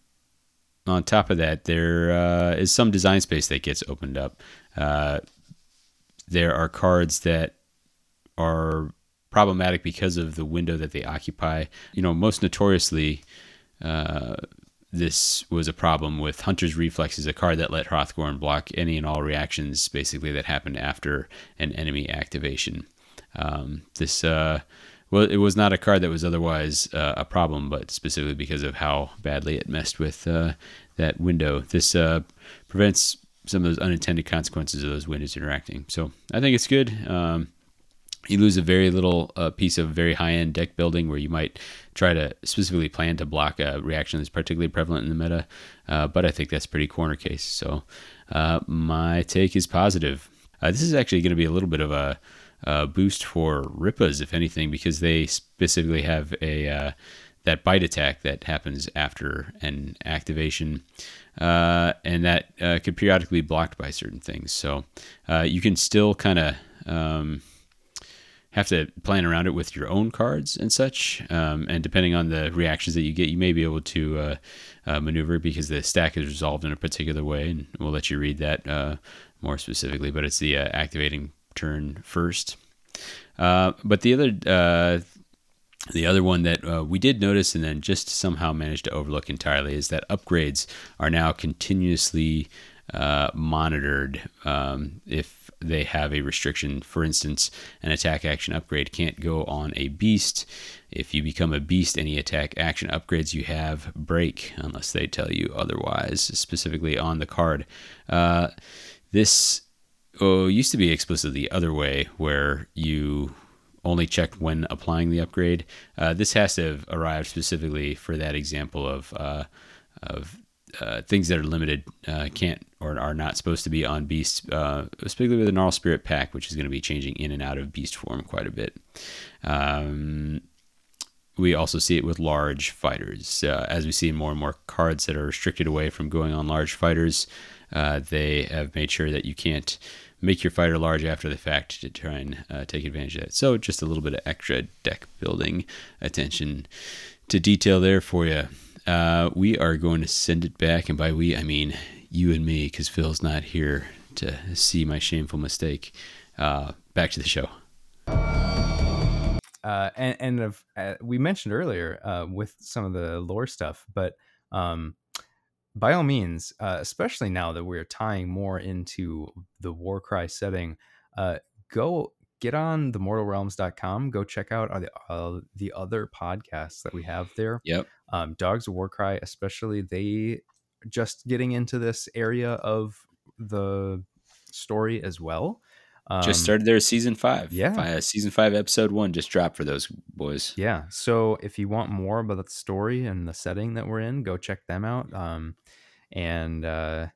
on top of that, there uh, is some design space that gets opened up. Uh, there are cards that are... problematic because of the window that they occupy. You know, most notoriously, uh, this was a problem with Hunter's Reflex, is a card that let Hrothgorn block any and all reactions, basically, that happened after an enemy activation. Um, this, uh, well, it was not a card that was otherwise uh, a problem, but specifically because of how badly it messed with uh, that window. This uh, prevents some of those unintended consequences of those windows interacting. So I think it's good. Um, You lose a very little uh, piece of very high-end deck building where you might try to specifically plan to block a reaction that's particularly prevalent in the meta, uh, but I think that's pretty corner case. So uh, my take is positive. Uh, this is actually going to be a little bit of a, a boost for R I P As, if anything, because they specifically have a uh, that bite attack that happens after an activation, uh, and that uh, could periodically be blocked by certain things. So uh, you can still kind of... Um, have to plan around it with your own cards and such. Um, and depending on the reactions that you get, you may be able to uh, uh, maneuver, because the stack is resolved in a particular way. And we'll let you read that uh, more specifically, but it's the uh, activating turn first. Uh, but the other uh, the other one that uh, we did notice and then just somehow managed to overlook entirely is that upgrades are now continuously uh, monitored um, if they have a restriction. For instance, an attack action upgrade can't go on a beast. If you become a beast, any attack action upgrades you have break, unless they tell you otherwise, specifically on the card. Uh, this oh, used to be explicitly the other way, where you only check when applying the upgrade. Uh, this has to have arrived specifically for that example of uh, of uh, things that are limited, uh, can't or are not supposed to be on beasts, uh, specifically with the Gnarl Spirit pack, which is going to be changing in and out of beast form quite a bit. Um, we also see it with large fighters. Uh, as we see more and more cards that are restricted away from going on large fighters, uh, they have made sure that you can't make your fighter large after the fact to try and uh, take advantage of that. So just a little bit of extra deck building attention to detail there for you. Uh, we are going to send it back, and by we, I mean you and me, because Phil's not here to see my shameful mistake. Uh, back to the show. Uh, and and of, uh, we mentioned earlier uh, with some of the lore stuff, but um, by all means, uh, especially now that we're tying more into the Warcry setting, uh, go get on the mortal realms dot com. Go check out the, uh, the other podcasts that we have there. Yep. Um, Dogs of Warcry, especially, they just getting into this area of the story as well. Um, just started their season five. Yeah. Five, season five, episode one just dropped for those boys. Yeah. So if you want more about the story and the setting that we're in, go check them out. Um, and uh,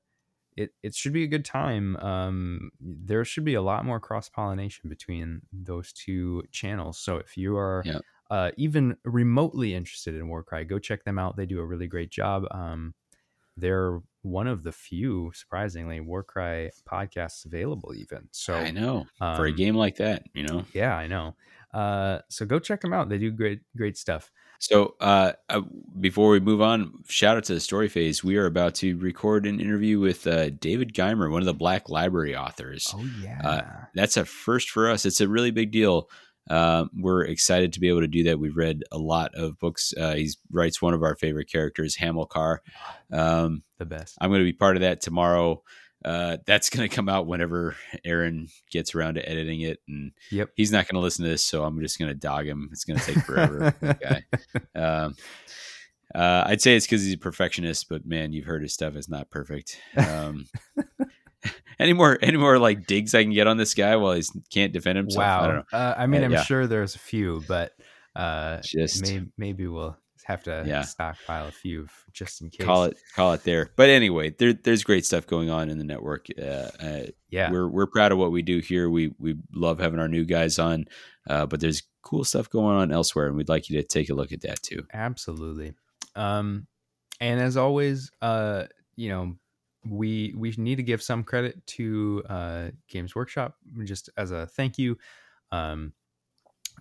it, it should be a good time. Um, there should be a lot more cross-pollination between those two channels. So if you are yeah. uh, even remotely interested in Warcry, go check them out. They do a really great job. Um, they're one of the few, surprisingly, Warcry podcasts available even. So I know um, for a game like that, you know? Yeah, I know. Uh, so go check them out. They do great, great stuff. So uh, uh, before we move on, shout out to the Story Phase. We are about to record an interview with uh, David Geimer, one of the Black Library authors. Oh yeah. Uh, that's a first for us. It's a really big deal. Uh, we're excited to be able to do that. We've read a lot of books. Uh, he writes one of our favorite characters, Hamilcar. Um, the best. I'm going to be part of that tomorrow. Uh, that's going to come out whenever Aaron gets around to editing it. And yep. He's not going to listen to this, so I'm just going to dog him. It's going to take forever. That guy. Um, uh, I'd say it's because he's a perfectionist, but man, you've heard his stuff. It's not perfect. Um, Any more, any more like digs I can get on this guy while he can't defend himself? Wow. I don't know. Uh, I mean, uh, I'm yeah. sure there's a few, but uh, just may, maybe we'll have to yeah. stockpile a few just in case. Call it, call it there. But anyway, there, there's great stuff going on in the network. Uh, uh, yeah, we're we're proud of what we do here. We we love having our new guys on, uh, but there's cool stuff going on elsewhere, and we'd like you to take a look at that too. Absolutely. Um, and as always, uh, you know. We we need to give some credit to uh, Games Workshop just as a thank you um,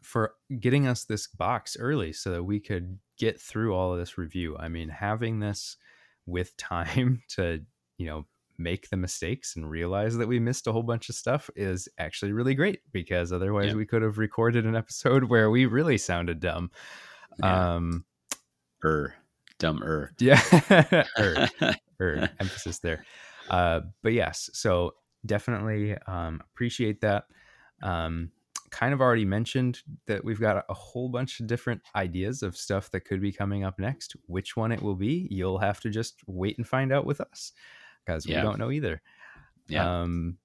for getting us this box early so that we could get through all of this review. I mean, having this with time to, you know, make the mistakes and realize that we missed a whole bunch of stuff is actually really great, because otherwise yeah. we could have recorded an episode where we really sounded dumb. Yeah. Um, er, dumber. Yeah. er. emphasis there. Uh, but yes, so definitely um, appreciate that. Um, kind of already mentioned that we've got a whole bunch of different ideas of stuff that could be coming up next. Which one it will be, you'll have to just wait and find out with us, because yeah. we don't know either. Yeah. Um,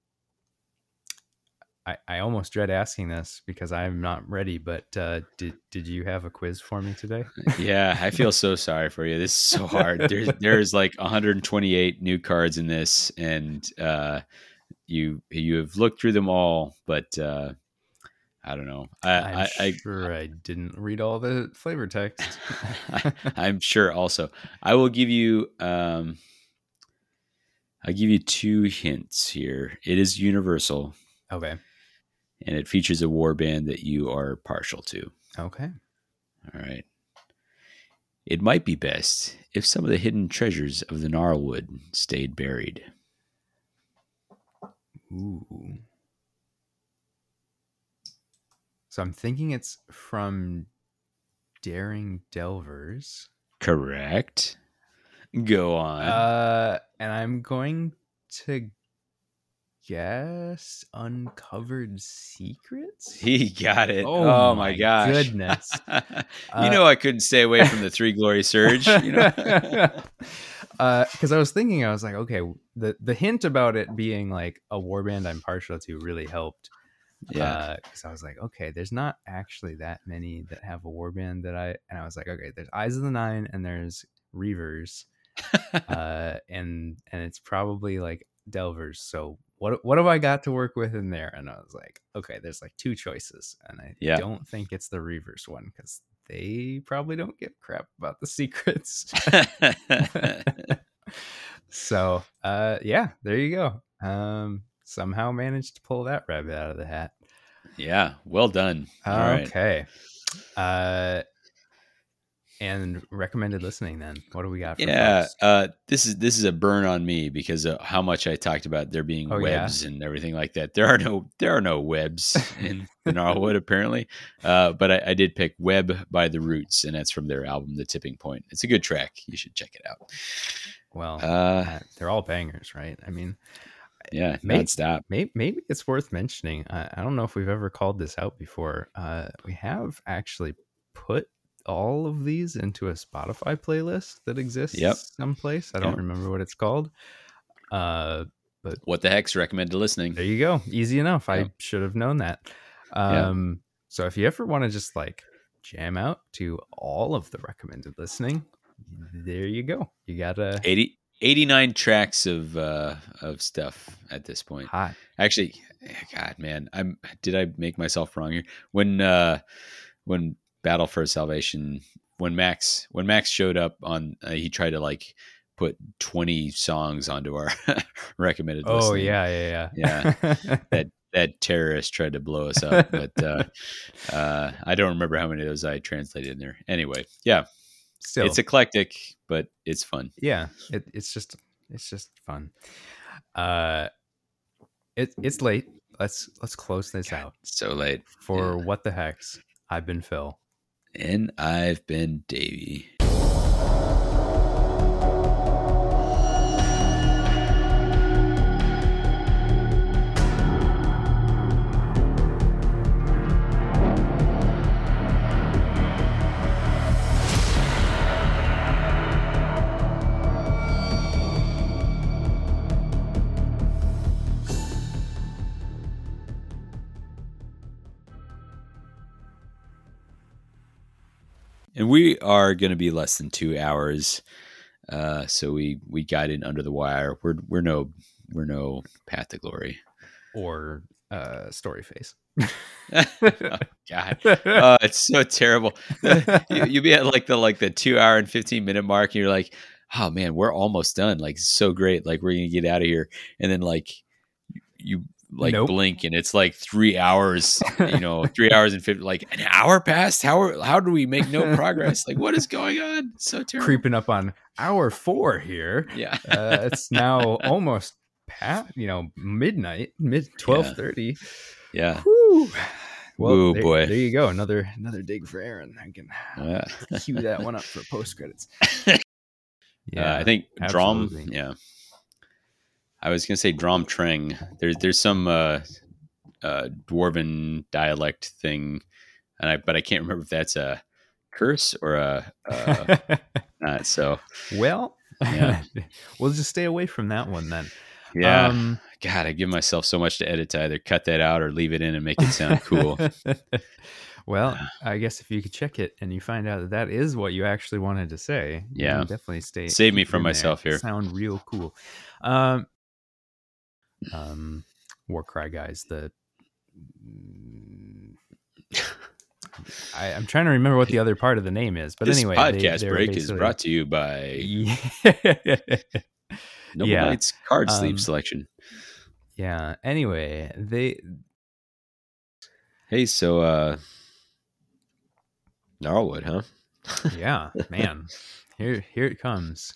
I, I almost dread asking this because I'm not ready, but uh, did did you have a quiz for me today? Yeah, I feel so sorry for you. This is so hard. There's there's like one hundred twenty-eight new cards in this, and uh, you you have looked through them all, but uh, I don't know. I, I'm I, sure I, I didn't read all the flavor text. I, I'm sure. Also, I will give you. Um, I'll give you two hints here. It is universal. Okay. And it features a warband that you are partial to. Okay. All right. It might be best if some of the hidden treasures of the Gnarlwood stayed buried. Ooh. So I'm thinking it's from Daring Delvers. Correct. Go on. Uh, and I'm going to guess uncovered secrets. He got it. Oh, oh my gosh. Goodness. you uh, know I couldn't stay away from the three glory surge, you know. Because uh, I was thinking, I was like, okay, the, the hint about it being like a warband I'm partial to really helped. Yeah, because uh, I was like, okay, there's not actually that many that have a warband that I, and I was like, okay, there's Eyes of the Nine and there's Reavers, uh, and and it's probably like Delvers. So what what have I got to work with in there? And I was like, okay, there's like two choices, and I yeah. don't think it's the Reavers one because they probably don't give crap about the secrets. So uh, yeah, there you go. Um, somehow managed to pull that rabbit out of the hat. Yeah, well done. Okay. All right. Uh, and recommended listening then. What do we got for yeah, first? Uh, this is this is a burn on me because of how much I talked about there being oh, webs yeah. and everything like that. There are no there are no webs in the Gnarlwood apparently. Uh, but I, I did pick Web by the Roots, and that's from their album The Tipping Point. It's a good track. You should check it out. Well, uh, they're all bangers, right? I mean, yeah, maybe, stop. Maybe, maybe it's worth mentioning. Uh, I don't know if we've ever called this out before. Uh, we have actually put all of these into a Spotify playlist that exists yep. someplace. I don't yep. remember what it's called. Uh, but what the heck's recommended listening? There you go. Easy enough. Yep. I should have known that. Um, yep. So if you ever want to just like jam out to all of the recommended listening, there you go. You got a eighty. eighty-nine tracks of uh, of stuff at this point. Hot. Actually, God, man, I'm did I make myself wrong here? When uh, when Battle for Salvation, when Max when Max showed up on, uh, he tried to like put twenty songs onto our recommended list. Oh yeah, yeah, yeah, yeah. that that terrorist tried to blow us up, but uh, uh, I don't remember how many of those I translated in there. Anyway, yeah. Still. It's eclectic, but it's fun. Yeah, it, it's just it's just fun. Uh, it it's late. Let's let's close this God, out. So late for yeah. What the Hex. I've been Phil, and I've been Davey. And we are going to be less than two hours, uh, so we we got in under the wire. We're we're no we're no Path to Glory or uh, Story Phase. Oh, God, uh, it's so terrible. you, you'll be at like the like the two hour and fifteen minute mark, and you're like, oh man, we're almost done. Like so great. Like we're gonna get out of here, and then like you. like nope. blink and it's like three hours, you know, three hours and fifty, like an hour passed. How are, how do we make no progress? Like what is going on? It's so terrible. Creeping up on hour four here. Yeah. Uh, it's now almost past, you know, midnight, mid twelve thirty. Yeah. Whew. Well, Ooh, there, boy. There you go. Another, another dig for Aaron. I can uh. cue that one up for post credits. Yeah. Uh, I think Drum. Yeah. I was gonna say Drom Treng. There's there's some uh, uh, dwarven dialect thing, and I but I can't remember if that's a curse or a uh, not. So well, yeah. We'll just stay away from that one then. Yeah, um, God, I give myself so much to edit. To either cut that out or leave it in and make it sound cool. Well, yeah. I guess if you could check it and you find out that that is what you actually wanted to say, yeah, definitely stay. Save me from myself there. Here. Sound real cool. Um. Um, Warcry guys. The I, I'm trying to remember what the other part of the name is, but this anyway, podcast they, break is brought to you by Noble yeah. Knights card sleeve um, selection. Yeah. Anyway, they. Hey, so uh, Gnarlwood, huh? Yeah, man. Here, here it comes.